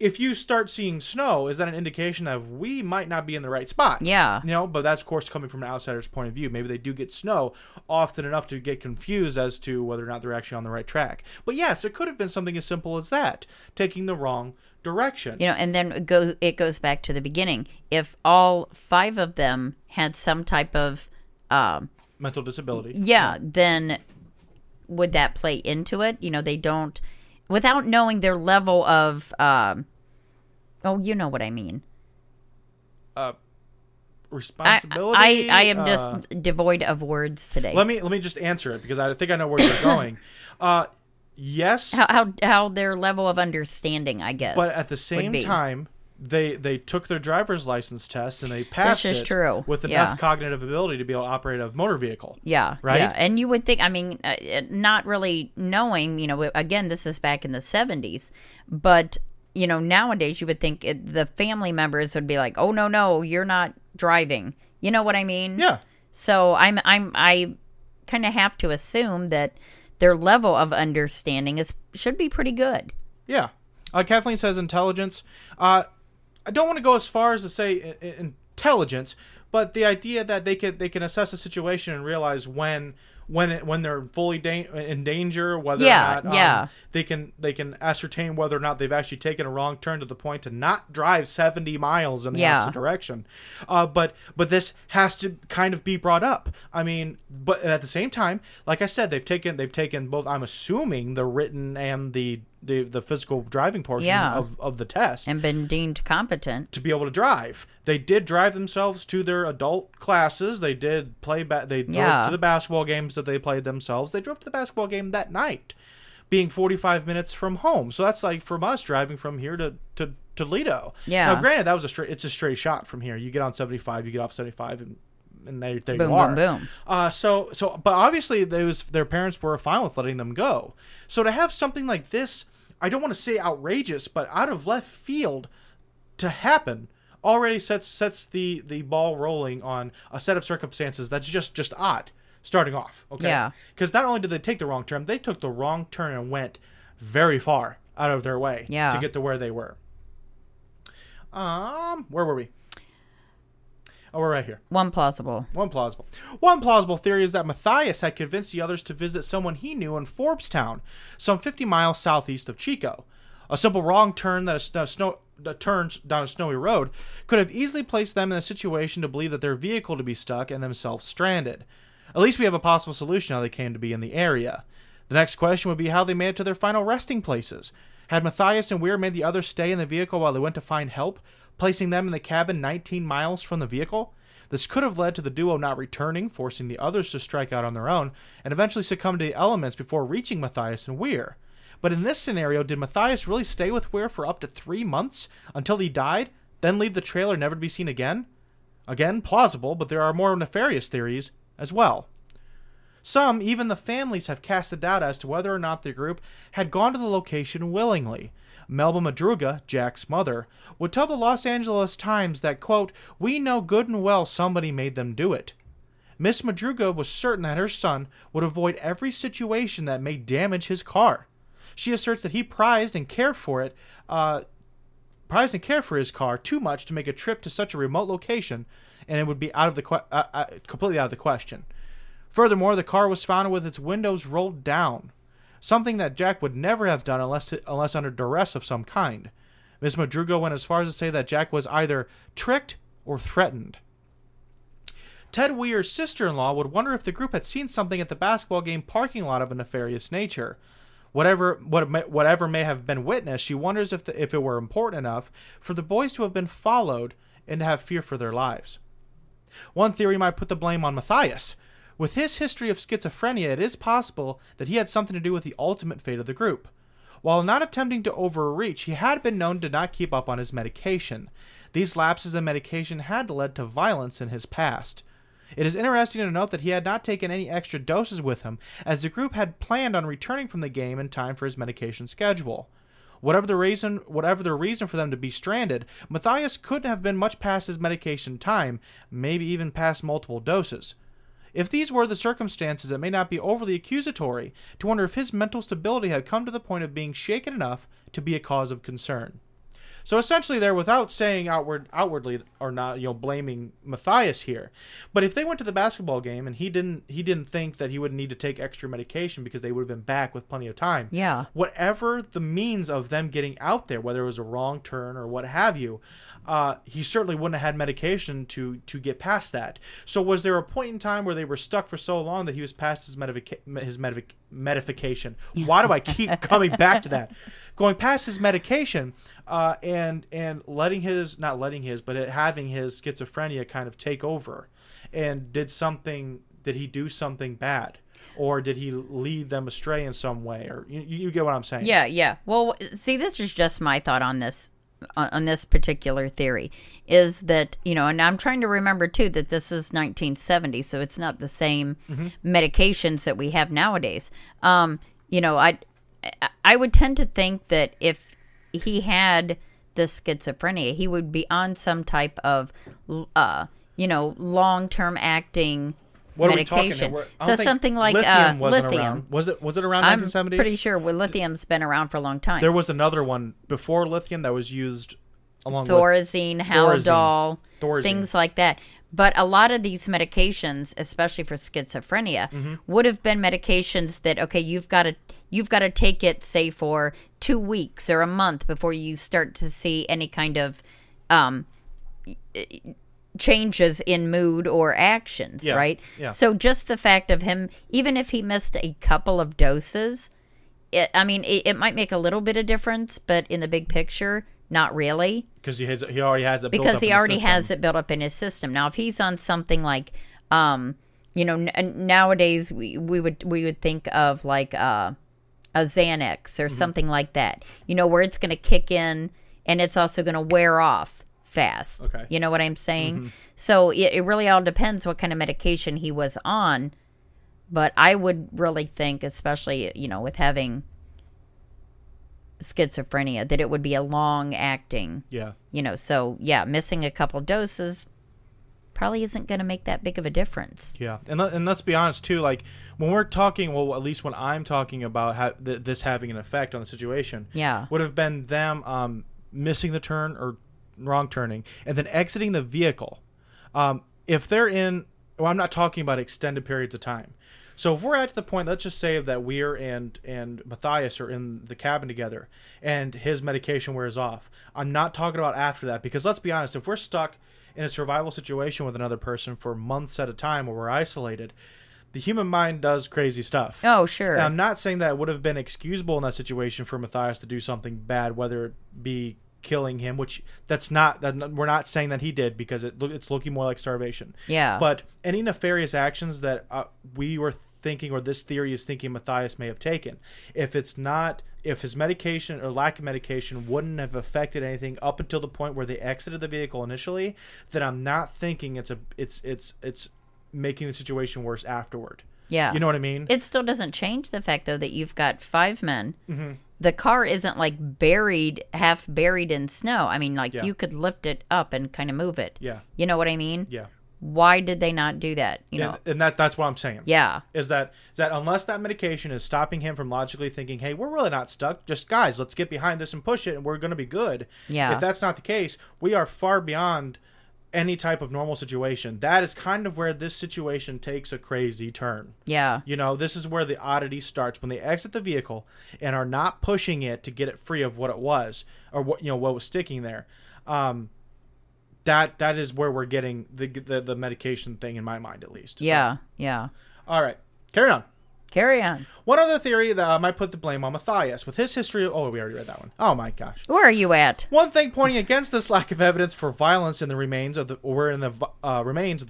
if you start seeing snow, is that an indication of we might not be in the right spot? Yeah. You know, but that's, of course, coming from an outsider's point of view. Maybe they do get snow often enough to get confused as to whether or not they're actually on the right track. But, yes, it could have been something as simple as that, taking the wrong direction. You know, and then it goes back to the beginning. If all five of them had some type of... mental disability. Yeah, then would that play into it? You know, they don't... Without knowing their level of, you know what I mean. Responsibility. I am just devoid of words today. Let me just answer it because I think I know where you're going. Yes. How their level of understanding, I guess. But at the same time, they took their driver's license test and they passed it true. With enough cognitive ability to be able to operate a motor vehicle. Yeah. Right? Yeah. And you would think, I mean, not really knowing, you know, again, this is back in the 70s, but, you know, nowadays you would think the family members would be like, oh, no, you're not driving. You know what I mean? Yeah. So I kind of have to assume that their level of understanding should be pretty good. Yeah. Kathleen says intelligence. I don't want to go as far as to say intelligence, but the idea that they can assess a situation and realize when they're fully in danger, whether or not they can ascertain whether or not they've actually taken a wrong turn to the point to not drive 70 miles in the opposite direction. But this has to kind of be brought up. I mean, but at the same time, like I said, they've taken both. I'm assuming the written and the physical driving portion of the test. And been deemed competent. To be able to drive. They did drive themselves to their adult classes. They did play drove to the basketball games that they played themselves. They drove to the basketball game that night, being 45 minutes from home. So that's like from us driving from here to Toledo. Yeah. Now, granted, it's a straight shot from here. You get on 75, you get off 75, and there boom, you are. Boom. But obviously their parents were fine with letting them go. So to have something like this, I don't want to say outrageous, but out of left field to happen already sets the ball rolling on a set of circumstances that's just odd starting off. Okay. Yeah. Because not only did they take the wrong turn, they took the wrong turn and went very far out of their way to get to where they were. Where were we? Oh, we're right here. One plausible theory is that Mathias had convinced the others to visit someone he knew in Forbestown, some 50 miles southeast of Chico. A simple wrong turn that turns down a snowy road could have easily placed them in a situation to believe that their vehicle to be stuck and themselves stranded. At least we have a possible solution how they came to be in the area. The next question would be how they made it to their final resting places. Had Mathias and Weir made the others stay in the vehicle while they went to find help, placing them in the cabin 19 miles from the vehicle? This could have led to the duo not returning, forcing the others to strike out on their own, and eventually succumb to the elements before reaching Mathias and Weir. But in this scenario, did Mathias really stay with Weir for up to 3 months, until he died, then leave the trailer never to be seen again? Again, plausible, but there are more nefarious theories as well. Some, even the families, have cast a doubt as to whether or not the group had gone to the location willingly. Melba Madruga, Jack's mother, would tell the Los Angeles Times that, quote, "We know good and well somebody made them do it." Miss Madruga was certain that her son would avoid every situation that may damage his car. She asserts that he prized and cared for his car too much to make a trip to such a remote location, and it would be completely out of the question. Furthermore, the car was found with its windows rolled down, something that Jack would never have done unless under duress of some kind. Miss Madruga went as far as to say that Jack was either tricked or threatened. Ted Weir's sister-in-law would wonder if the group had seen something at the basketball game parking lot of a nefarious nature. Whatever may have been witnessed, she wonders if it were important enough for the boys to have been followed and to have fear for their lives. One theory might put the blame on Mathias. With his history of schizophrenia, it is possible that he had something to do with the ultimate fate of the group. While not attempting to overreach, he had been known to not keep up on his medication. These lapses in medication had led to violence in his past. It is interesting to note that he had not taken any extra doses with him, as the group had planned on returning from the game in time for his medication schedule. Whatever the reason for them to be stranded, Mathias couldn't have been much past his medication time, maybe even past multiple doses. If these were the circumstances, it may not be overly accusatory to wonder if his mental stability had come to the point of being shaken enough to be a cause of concern. So essentially they're without saying outwardly or not, you know, blaming Mathias here. But if they went to the basketball game and he didn't think that he would need to take extra medication because they would have been back with plenty of time. Yeah. Whatever the means of them getting out there, whether it was a wrong turn or what have you, he certainly wouldn't have had medication to get past that. So was there a point in time where they were stuck for so long that he was past his medication? Why do I keep coming back to that? Going past his medication and having his schizophrenia kind of take over, and did he do something bad, or did he lead them astray in some way, or you get what I'm saying? Yeah. Well, see, this is just my thought on this particular theory, is that, you know, and I'm trying to remember too that this is 1970, so it's not the same medications that we have nowadays. You know, I would tend to think that if he had the schizophrenia, he would be on some type of, you know, long-term acting medication. So something like lithium. Around. Was it around 1970s? I'm pretty sure lithium's been around for a long time. There was another one before lithium that was used along with Haldol, things like that. But a lot of these medications, especially for schizophrenia, would have been medications that, okay, you've got to take it, say, for 2 weeks or a month before you start to see any kind of changes in mood or actions, right? Yeah. So just the fact of him, even if he missed a couple of doses, it might make a little bit of difference, but in the big picture, not really. Because he already has it built up in his system. Now, if he's on something like, you know, nowadays we would think of like a Xanax or something like that. You know, where it's going to kick in and it's also going to wear off fast. Okay. You know what I'm saying? So it really all depends what kind of medication he was on. But I would really think, especially, you know, with having schizophrenia, that it would be a long acting. Yeah. You know, so yeah, missing a couple doses probably isn't going to make that big of a difference. Yeah. And let's be honest too, like when we're talking, well, at least when I'm talking about how this having an effect on the situation, would have been them missing the turn or wrong turning and then exiting the vehicle. If they're in, well, I'm not talking about extended periods of time. So if we're at the point, let's just say that Weir and Mathias are in the cabin together and his medication wears off. I'm not talking about after that, because let's be honest, if we're stuck in a survival situation with another person for months at a time where we're isolated, the human mind does crazy stuff. Oh, sure. And I'm not saying that it would have been excusable in that situation for Mathias to do something bad, whether it be killing him, which we're not saying that he did, because it's looking more like starvation. Yeah. But any nefarious actions that we were thinking, or this theory is thinking, Mathias may have taken, if his medication or lack of medication wouldn't have affected anything up until the point where they exited the vehicle initially, then I'm not thinking it's making the situation worse afterward. Yeah. You know what I mean? It still doesn't change the fact, though, that you've got five men. The car isn't like half buried in snow. I mean, like you could lift it up and kind of move it. Yeah. You know what I mean? Yeah. Why did they not do that? You know, and that's what I'm saying. Yeah, is that unless that medication is stopping him from logically thinking, hey, we're really not stuck. Just guys, let's get behind this and push it, and we're going to be good. Yeah. If that's not the case, we are far beyond any type of normal situation. That is kind of where this situation takes a crazy turn. Yeah. You know, this is where the oddity starts, when they exit the vehicle and are not pushing it to get it free of what it was, or what was sticking there. That is where we're getting the medication thing, in my mind, at least. Yeah, yeah. All right, carry on. One other theory that might put the blame on Mathias with his history of... Oh, we already read that one. Oh my gosh. Where are you at? One thing pointing against this lack of evidence for violence in the remains of the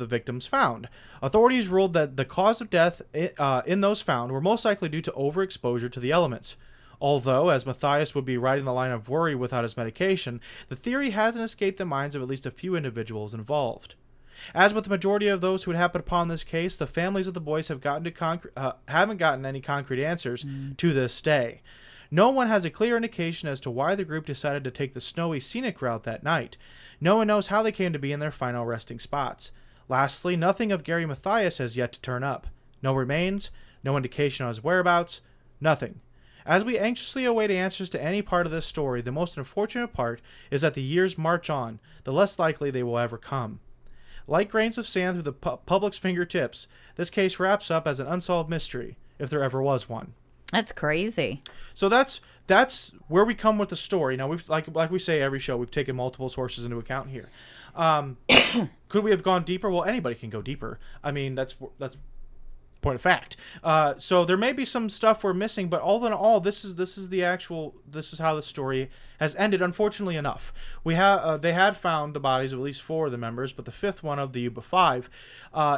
victims found. Authorities ruled that the cause of death in those found were most likely due to overexposure to the elements. Although, as Mathias would be riding the line of worry without his medication, the theory hasn't escaped the minds of at least a few individuals involved. As with the majority of those who had happened upon this case, the families of the boys haven't gotten any concrete answers to this day. No one has a clear indication as to why the group decided to take the snowy scenic route that night. No one knows how they came to be in their final resting spots. Lastly, nothing of Gary Mathias has yet to turn up. No remains, no indication on his whereabouts, nothing. As we anxiously await answers to any part of this story, the most unfortunate part is that the years march on, the less likely they will ever come. Like grains of sand through the public's fingertips, this case wraps up as an unsolved mystery, if there ever was one. That's crazy. So that's where we come with the story. Now, we've like we say every show, we've taken multiple sources into account here. Could we have gone deeper? Well, anybody can go deeper. I mean, that's point of fact. So there may be some stuff we're missing, but all in all, this is how the story has ended. Unfortunately enough, they had found the bodies of at least four of the members, but the fifth one, of the Yuba Five,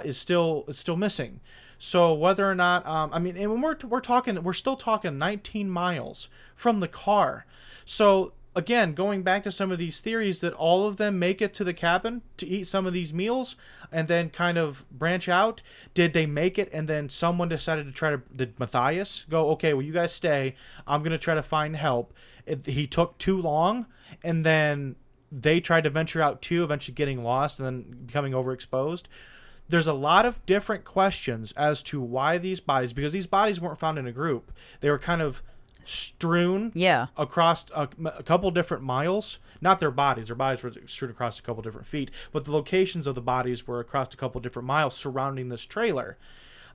is still missing. So whether or not, I mean, and when we're still talking 19 miles from the car. So again, going back to some of these theories that all of them make it to the cabin to eat some of these meals and then kind of branch out. Did they make it? And then someone decided to did Mathias go, okay, well, you guys stay. I'm going to try to find help. He took too long. And then they tried to venture out too, eventually getting lost and then becoming overexposed. There's a lot of different questions as to why these bodies, because these bodies weren't found in a group. They were kind of strewn across a couple different miles. Not their bodies. Their bodies were strewn across a couple different feet, but the locations of the bodies were across a couple different miles surrounding this trailer.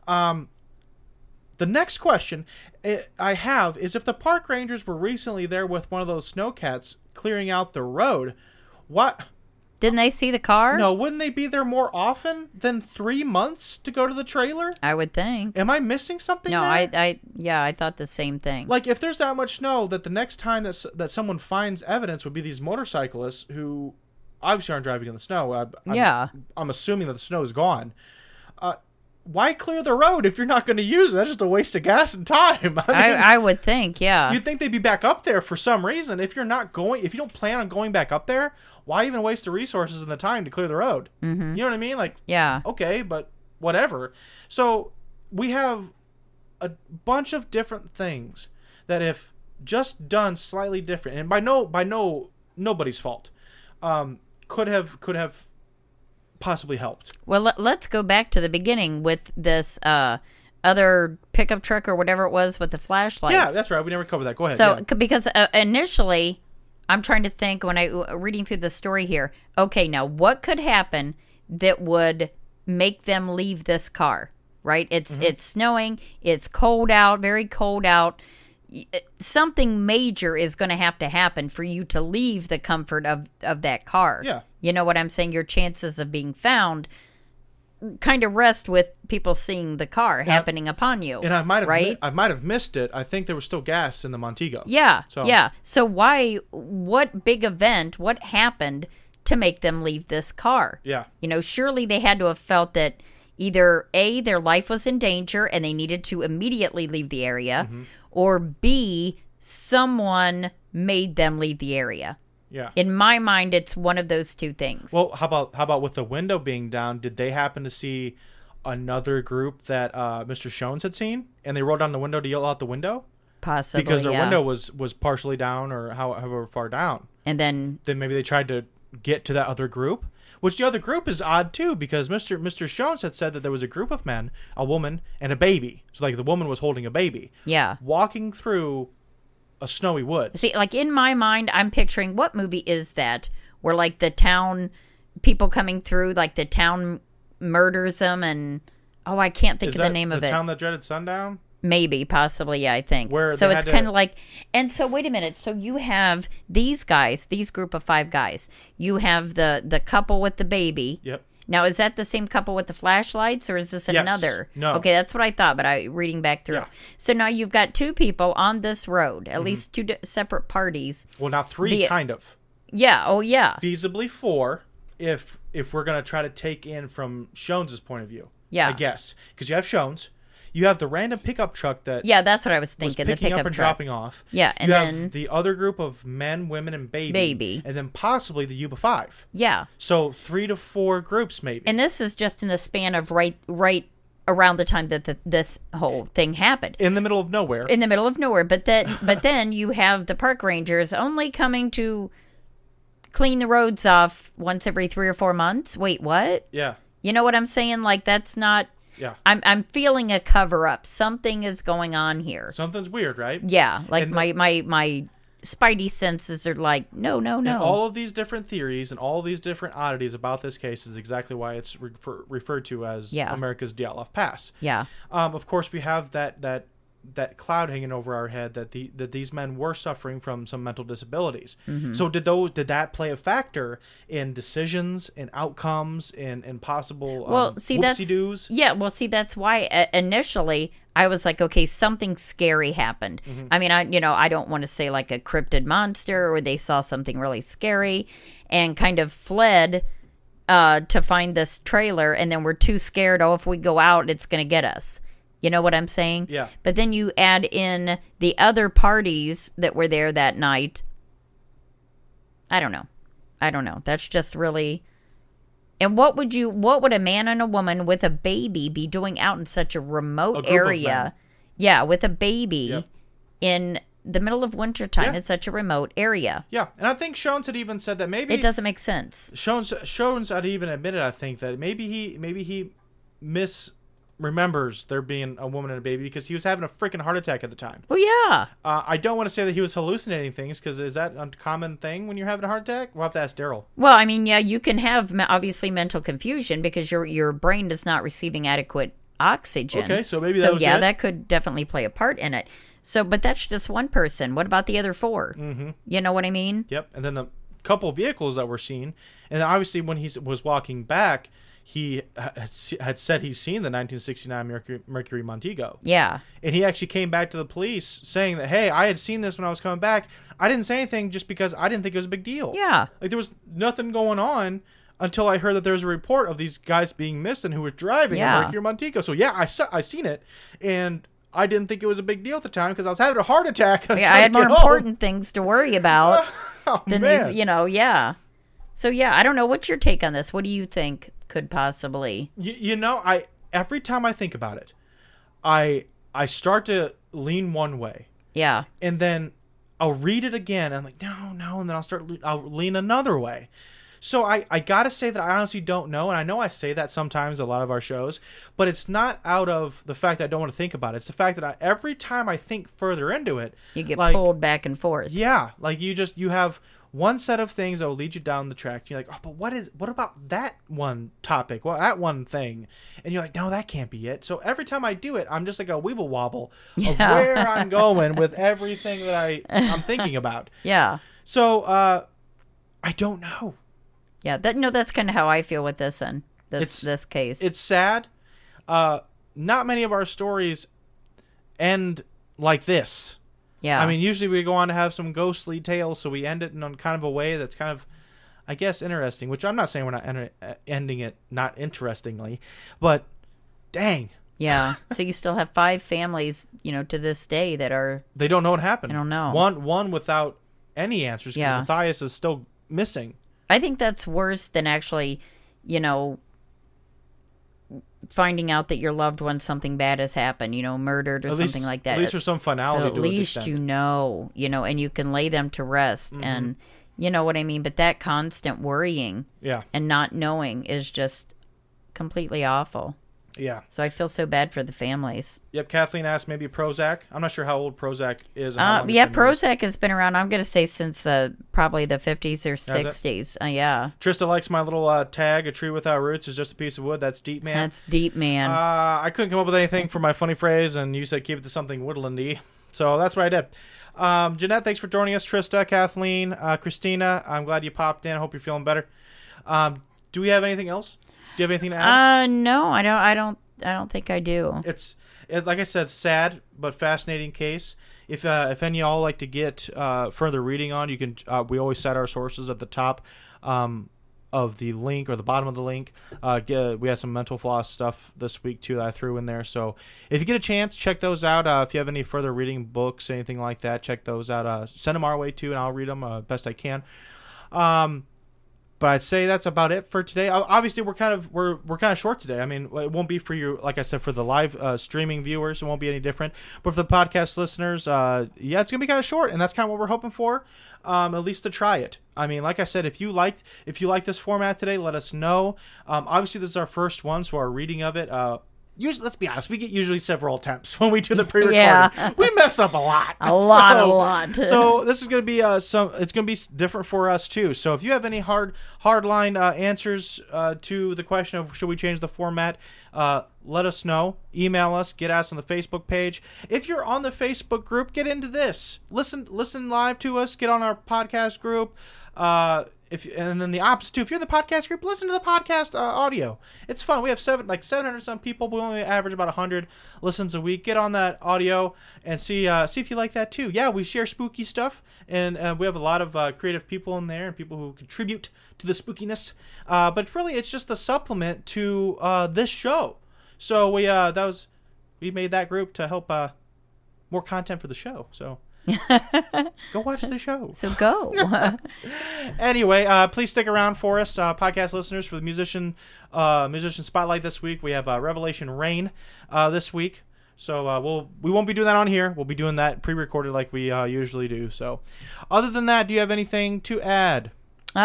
The next question I have is, if the park rangers were recently there with one of those snowcats clearing out the road, what... Didn't they see the car? No, wouldn't they be there more often than 3 months to go to the trailer? I would think. Am I missing something there? No, I thought the same thing. Like, if there's that much snow, that the next time that someone finds evidence would be these motorcyclists who obviously aren't driving in the snow. I'm assuming that the snow is gone. Why clear the road if you're not going to use it? That's just a waste of gas and time. I mean, I would think, yeah. You'd think they'd be back up there for some reason. If you don't plan on going back up there, why even waste the resources and the time to clear the road? Mm-hmm. You know what I mean? Like, yeah. Okay, but whatever. So we have a bunch of different things that, if just done slightly different, and by nobody's fault, could have possibly helped. Well, let's go back to the beginning with this other pickup truck or whatever it was with the flashlights. Yeah, that's right. We never covered that. Go ahead. So, because initially, I'm trying to think when I'm reading through the story here. Okay, now what could happen that would make them leave this car? Right? It's snowing. It's cold out. Very cold out. Something major is going to have to happen for you to leave the comfort of that car. Yeah. You know what I'm saying? Your chances of being found kind of rest with people seeing the car happening upon you. And I might have missed it. I think there was still gas in the Montego. Yeah. So why, what big event, what happened to make them leave this car? Yeah. You know, surely they had to have felt that either A, their life was in danger and they needed to immediately leave the area, mm-hmm. or B, someone made them leave the area. Yeah. In my mind, it's one of those two things. Well, how about with the window being down, did they happen to see another group that Mr. Shones had seen, and they rolled down the window to yell out the window? Possibly, because their window was partially down, or however far down. And then maybe they tried to get to that other group, which the other group is odd too, because Mr. Shones had said that there was a group of men, a woman, and a baby. So like the woman was holding a baby. Yeah. Walking through a snowy woods. See, like in my mind, I'm picturing, what movie is that? Where like the town people coming through, like the town murders them, and I can't think of the name of it. The Town That Dreaded Sundown? Maybe, possibly, yeah, I think. So it's kind of like, and so wait a minute. So you have these guys, these group of five guys. You have the couple with the baby. Yep. Now, is that the same couple with the flashlights, or is this another? No. Okay, that's what I thought, but I reading back through. Yeah. So now you've got two people on this road, at mm-hmm. least two separate parties. Well, now three, kind of. Yeah, oh yeah. Feasibly four, if we're going to try to take in from Shones' point of view. Yeah. I guess. Because you have Shones. You have the random pickup truck that... Yeah, that's what I was thinking, the pickup truck. Picking up and dropping off. Yeah, and then... You have the other group of men, women, and baby. Baby. And then possibly the Yuba Five. Yeah. So 3 to 4 groups, maybe. And this is just in the span of right around the time that this whole thing happened. In the middle of nowhere. In the middle of nowhere. But then you have the park rangers only coming to clean the roads off once every 3 or 4 months. Wait, what? Yeah. You know what I'm saying? Like, that's not... Yeah. I'm feeling a cover up. Something is going on here. Something's weird, right? Yeah. Like and my spidey senses are like, no. And all of these different theories and all of these different oddities about this case is exactly why it's referred to as America's Dyatlov Pass. Yeah. Of course, we have that cloud hanging over our head that these men were suffering from some mental disabilities. Mm-hmm. So did that play a factor in decisions and outcomes and possible whoopsie-doos? Yeah, well, see, that's why initially I was like, okay, something scary happened. Mm-hmm. I mean, I don't want to say like a cryptid monster or they saw something really scary and kind of fled to find this trailer and then we're too scared. Oh, if we go out, it's going to get us. You know what I'm saying? Yeah. But then you add in the other parties that were there that night. I don't know. That's just really... And what would a man and a woman with a baby be doing out in such a remote area? Yeah, with a baby in the middle of wintertime in such a remote area. Yeah, and I think Shones had even said that maybe... It doesn't make sense. Shones had even admitted, I think, that maybe he remembers there being a woman and a baby because he was having a freaking heart attack at the time. Oh, yeah. I don't want to say that he was hallucinating things because is that a common thing when you're having a heart attack? We'll have to ask Daryl. Well, I mean, yeah, you can have obviously mental confusion because your brain is not receiving adequate oxygen. Okay, so maybe that was it. That could definitely play a part in it. So, but that's just one person. What about the other four? Mm-hmm. You know what I mean? Yep. And then the couple vehicles that were seen, and obviously when he was walking back, he had said he's seen the 1969 Mercury Montego. Yeah. And he actually came back to the police saying that, hey, I had seen this when I was coming back. I didn't say anything just because I didn't think it was a big deal. Yeah. Like there was nothing going on until I heard that there was a report of these guys being missing who were driving a Mercury Montego. So, yeah, I seen it. And I didn't think it was a big deal at the time because I was having a heart attack. I had more important things to worry about than these, yeah. So, yeah, I don't know. What's your take on this? What do you think could possibly... I every time I think about it, I start to lean one way. Yeah. And then I'll read it again. I'm like, no. And then I'll lean another way. So I got to say that I honestly don't know. And I know I say that sometimes a lot of our shows, but it's not out of the fact that I don't want to think about it. It's the fact that every time I think further into it... You get pulled back and forth. Yeah. Like you have... one set of things that will lead you down the track. You're like, oh, but what about that one topic? Well, that one thing. And you're like, no, that can't be it. So every time I do it, I'm just like a weeble wobble of where I'm going with everything that I'm thinking about. Yeah. So I don't know. Yeah. That's kind of how I feel with this and this case. It's sad. Not many of our stories end like this. Yeah. I mean, usually we go on to have some ghostly tales, so we end it in kind of a way that's kind of, I guess, interesting, which I'm not saying we're not ending it not interestingly, but dang. Yeah. So you still have 5 families, to this day that are... They don't know what happened. I don't know. One without any answers because Mathias is still missing. I think that's worse than actually, finding out that your loved one, something bad has happened, murdered or something like that. At least there's some finality to it. At least and you can lay them to rest. Mm-hmm. And you know what I mean? But that constant worrying and not knowing is just completely awful. Yeah. So I feel so bad for the families. Yep. Kathleen asked maybe Prozac. I'm not sure how old Prozac is. Prozac has been around, I'm going to say, since probably the 50s or 60s. Yeah. Trista likes my little tag, a tree without roots is just a piece of wood. That's deep, man. I couldn't come up with anything for my funny phrase, and you said keep it to something woodlandy. So that's what I did. Jeanette, thanks for joining us. Trista, Kathleen, Christina, I'm glad you popped in. I hope you're feeling better. Do we have anything else? Do you have anything to add? No, I don't think I do. It's like I said, sad but fascinating case. If any of y'all like to get further reading on, you can. We always cite our sources at the top of the link or the bottom of the link. We have some mental floss stuff this week too that I threw in there. So if you get a chance, check those out. If you have any further reading, books, anything like that, check those out. Send them our way too, and I'll read them best I can. But I'd say that's about it for today. Obviously, we're kind of short today. I mean, it won't be for you, like I said, for the live streaming viewers, it won't be any different. But for the podcast listeners, it's gonna be kind of short, and that's kind of what we're hoping for, at least to try it. I mean, like I said, if you like this format today, let us know. Obviously, this is our first one, so our reading of it usually, let's be honest, we get usually several attempts when we do the pre-recording. Yeah. We mess up a lot. A lot. So this is going to be it's going to be different for us too. So if you have any hard line answers to the question of should we change the format, let us know. Email us. Get us on the Facebook page. If you're on the Facebook group, get into this. Listen live to us. Get on our podcast group. And then the opposite too. If you're in the podcast group, listen to the podcast audio. It's fun. We have 700 some people. We only average about 100 listens a week. Get on that audio and see if you like that too. Yeah, we share spooky stuff, and we have a lot of creative people in there and people who contribute to the spookiness. But really, it's just a supplement to this show. So we made that group to help more content for the show. So. Go watch the show. So go. Anyway, please stick around for us, podcast listeners, for the musician spotlight this week. We have Revelation Rain this week. So we won't be doing that on here. We'll be doing that pre-recorded like we usually do. So other than that, do you have anything to add? No,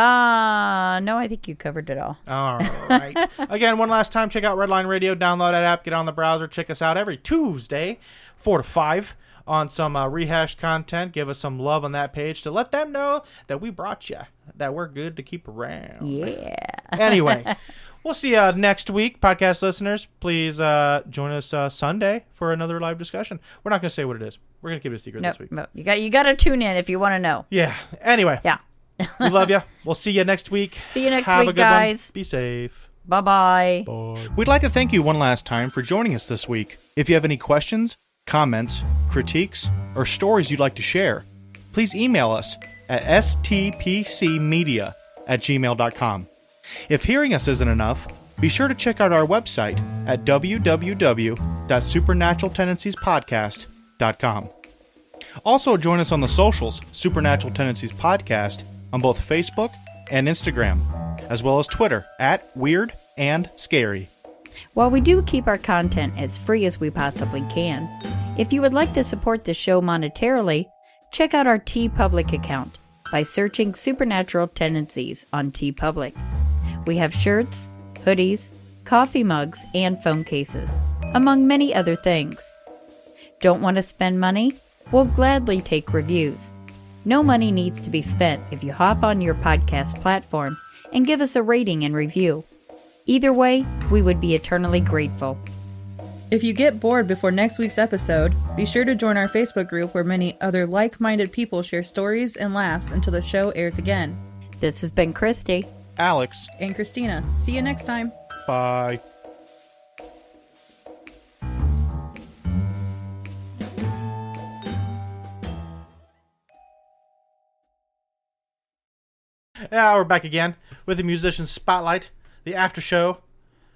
I think you covered it all. All right. Again, one last time, check out Redline Radio. Download that app. Get on the browser. Check us out every Tuesday, 4 to 5. On some rehashed content. Give us some love on that page to let them know that we brought you, that we're good to keep around. Yeah. Anyway, we'll see you next week, podcast listeners. Please join us Sunday for another live discussion. We're not going to say what it is. We're going to keep it a secret this week. No, you got to tune in if you want to know. Yeah. Anyway. Yeah. We love you. We'll see you next week. See you next week, guys. Have a good one. Be safe. Bye-bye. Bye. We'd like to thank you one last time for joining us this week. If you have any questions, comments, critiques, or stories you'd like to share, please email us at stpcmedia@gmail.com. If hearing us isn't enough, be sure to check out our website at www.supernaturaltendentsiespodcast.com. Also join us on the socials, Supernatural Tendencies Podcast, on both Facebook and Instagram, as well as Twitter at Weird and Scary. While we do keep our content as free as we possibly can, if you would like to support the show monetarily, check out our TeePublic account by searching Supernatural Tendencies on TeePublic. We have shirts, hoodies, coffee mugs, and phone cases, among many other things. Don't want to spend money? We'll gladly take reviews. No money needs to be spent if you hop on your podcast platform and give us a rating and review. Either way, we would be eternally grateful. If you get bored before next week's episode, be sure to join our Facebook group where many other like-minded people share stories and laughs until the show airs again. This has been Christy, Alex, and Christina. See you next time. Bye. Yeah, we're back again with the Musician Spotlight. The after show.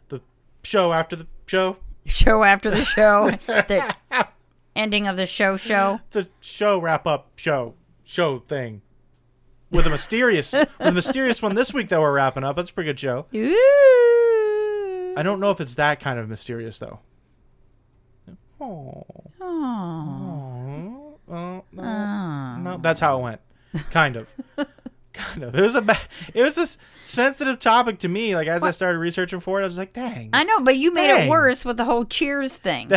The show after the show. Show after the show. The ending of the show. The show wrap-up show thing. With a mysterious one this week that we're wrapping up. That's a pretty good show. Ooh. I don't know if it's that kind of mysterious, though. Oh. No, that's how it went. Kind of. Kind of. It was this sensitive topic to me. Like, as I started researching for it, I was like, dang. I know, but you made it worse with the whole Cheers thing.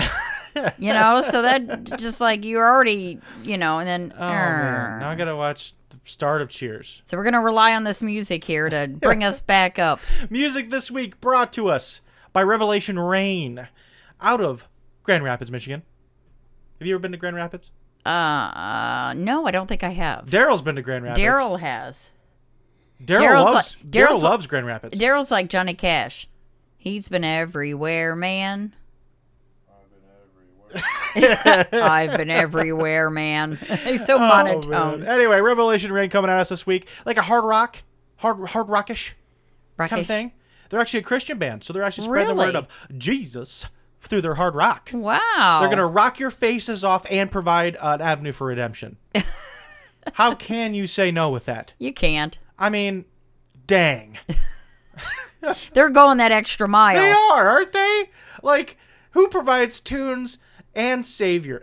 You know? So that just, like, you're already, you know, and then... Oh, man. Now I gotta watch the start of Cheers. So we're gonna rely on this music here to bring us back up. Music this week brought to us by Revelation Rain out of Grand Rapids, Michigan. Have you ever been to Grand Rapids? No, I don't think I have. Daryl's been to Grand Rapids. Daryl has. Daryl loves Grand Rapids. Daryl's like Johnny Cash. He's been everywhere, man. I've been everywhere, man. He's so monotone. Man. Anyway, Revelation Rain coming at us this week. Like a hard rockish kind of thing. They're actually a Christian band, so they're actually spreading the word of Jesus through their hard rock. Wow. They're going to rock your faces off and provide an avenue for redemption. How can you say no with that? You can't. I mean, dang. They're going that extra mile. They are, aren't they? Like, who provides tunes and a savior?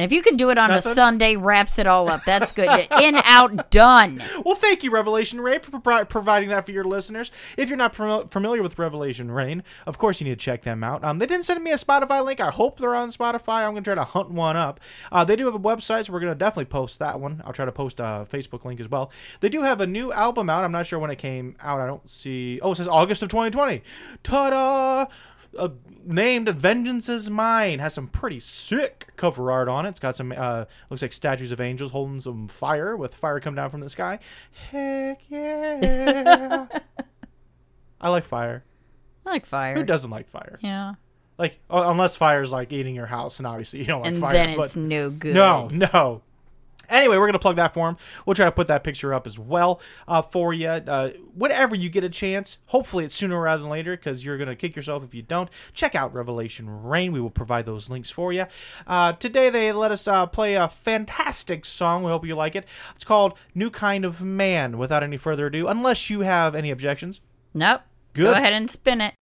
And if you can do it on a Sunday, wraps it all up. That's good. In, out, done. Well, thank you, Revelation Rain, for providing that for your listeners. If you're not familiar with Revelation Rain, of course you need to check them out. They didn't send me a Spotify link. I hope they're on Spotify. I'm going to try to hunt one up. They do have a website, so we're going to definitely post that one. I'll try to post a Facebook link as well. They do have a new album out. I'm not sure when it came out. I don't see. Oh, it says August of 2020. Ta-da! Named Vengeance Is Mine. Has some pretty sick cover art on it. It's got some looks like statues of angels holding some fire with fire come down from the sky. Heck yeah. I like fire. I like fire. Who doesn't like fire? Yeah. Like unless fire is like eating your house, and obviously you don't like fire. And then it's no good. No. Anyway, we're going to plug that for him. We'll try to put that picture up as well for you. Whenever you get a chance, hopefully it's sooner rather than later, because you're going to kick yourself if you don't. Check out Revelation Rain. We will provide those links for you. Today they let us play a fantastic song. We hope you like it. It's called New Kind of Man. Without any further ado, unless you have any objections. Nope. Good. Go ahead and spin it.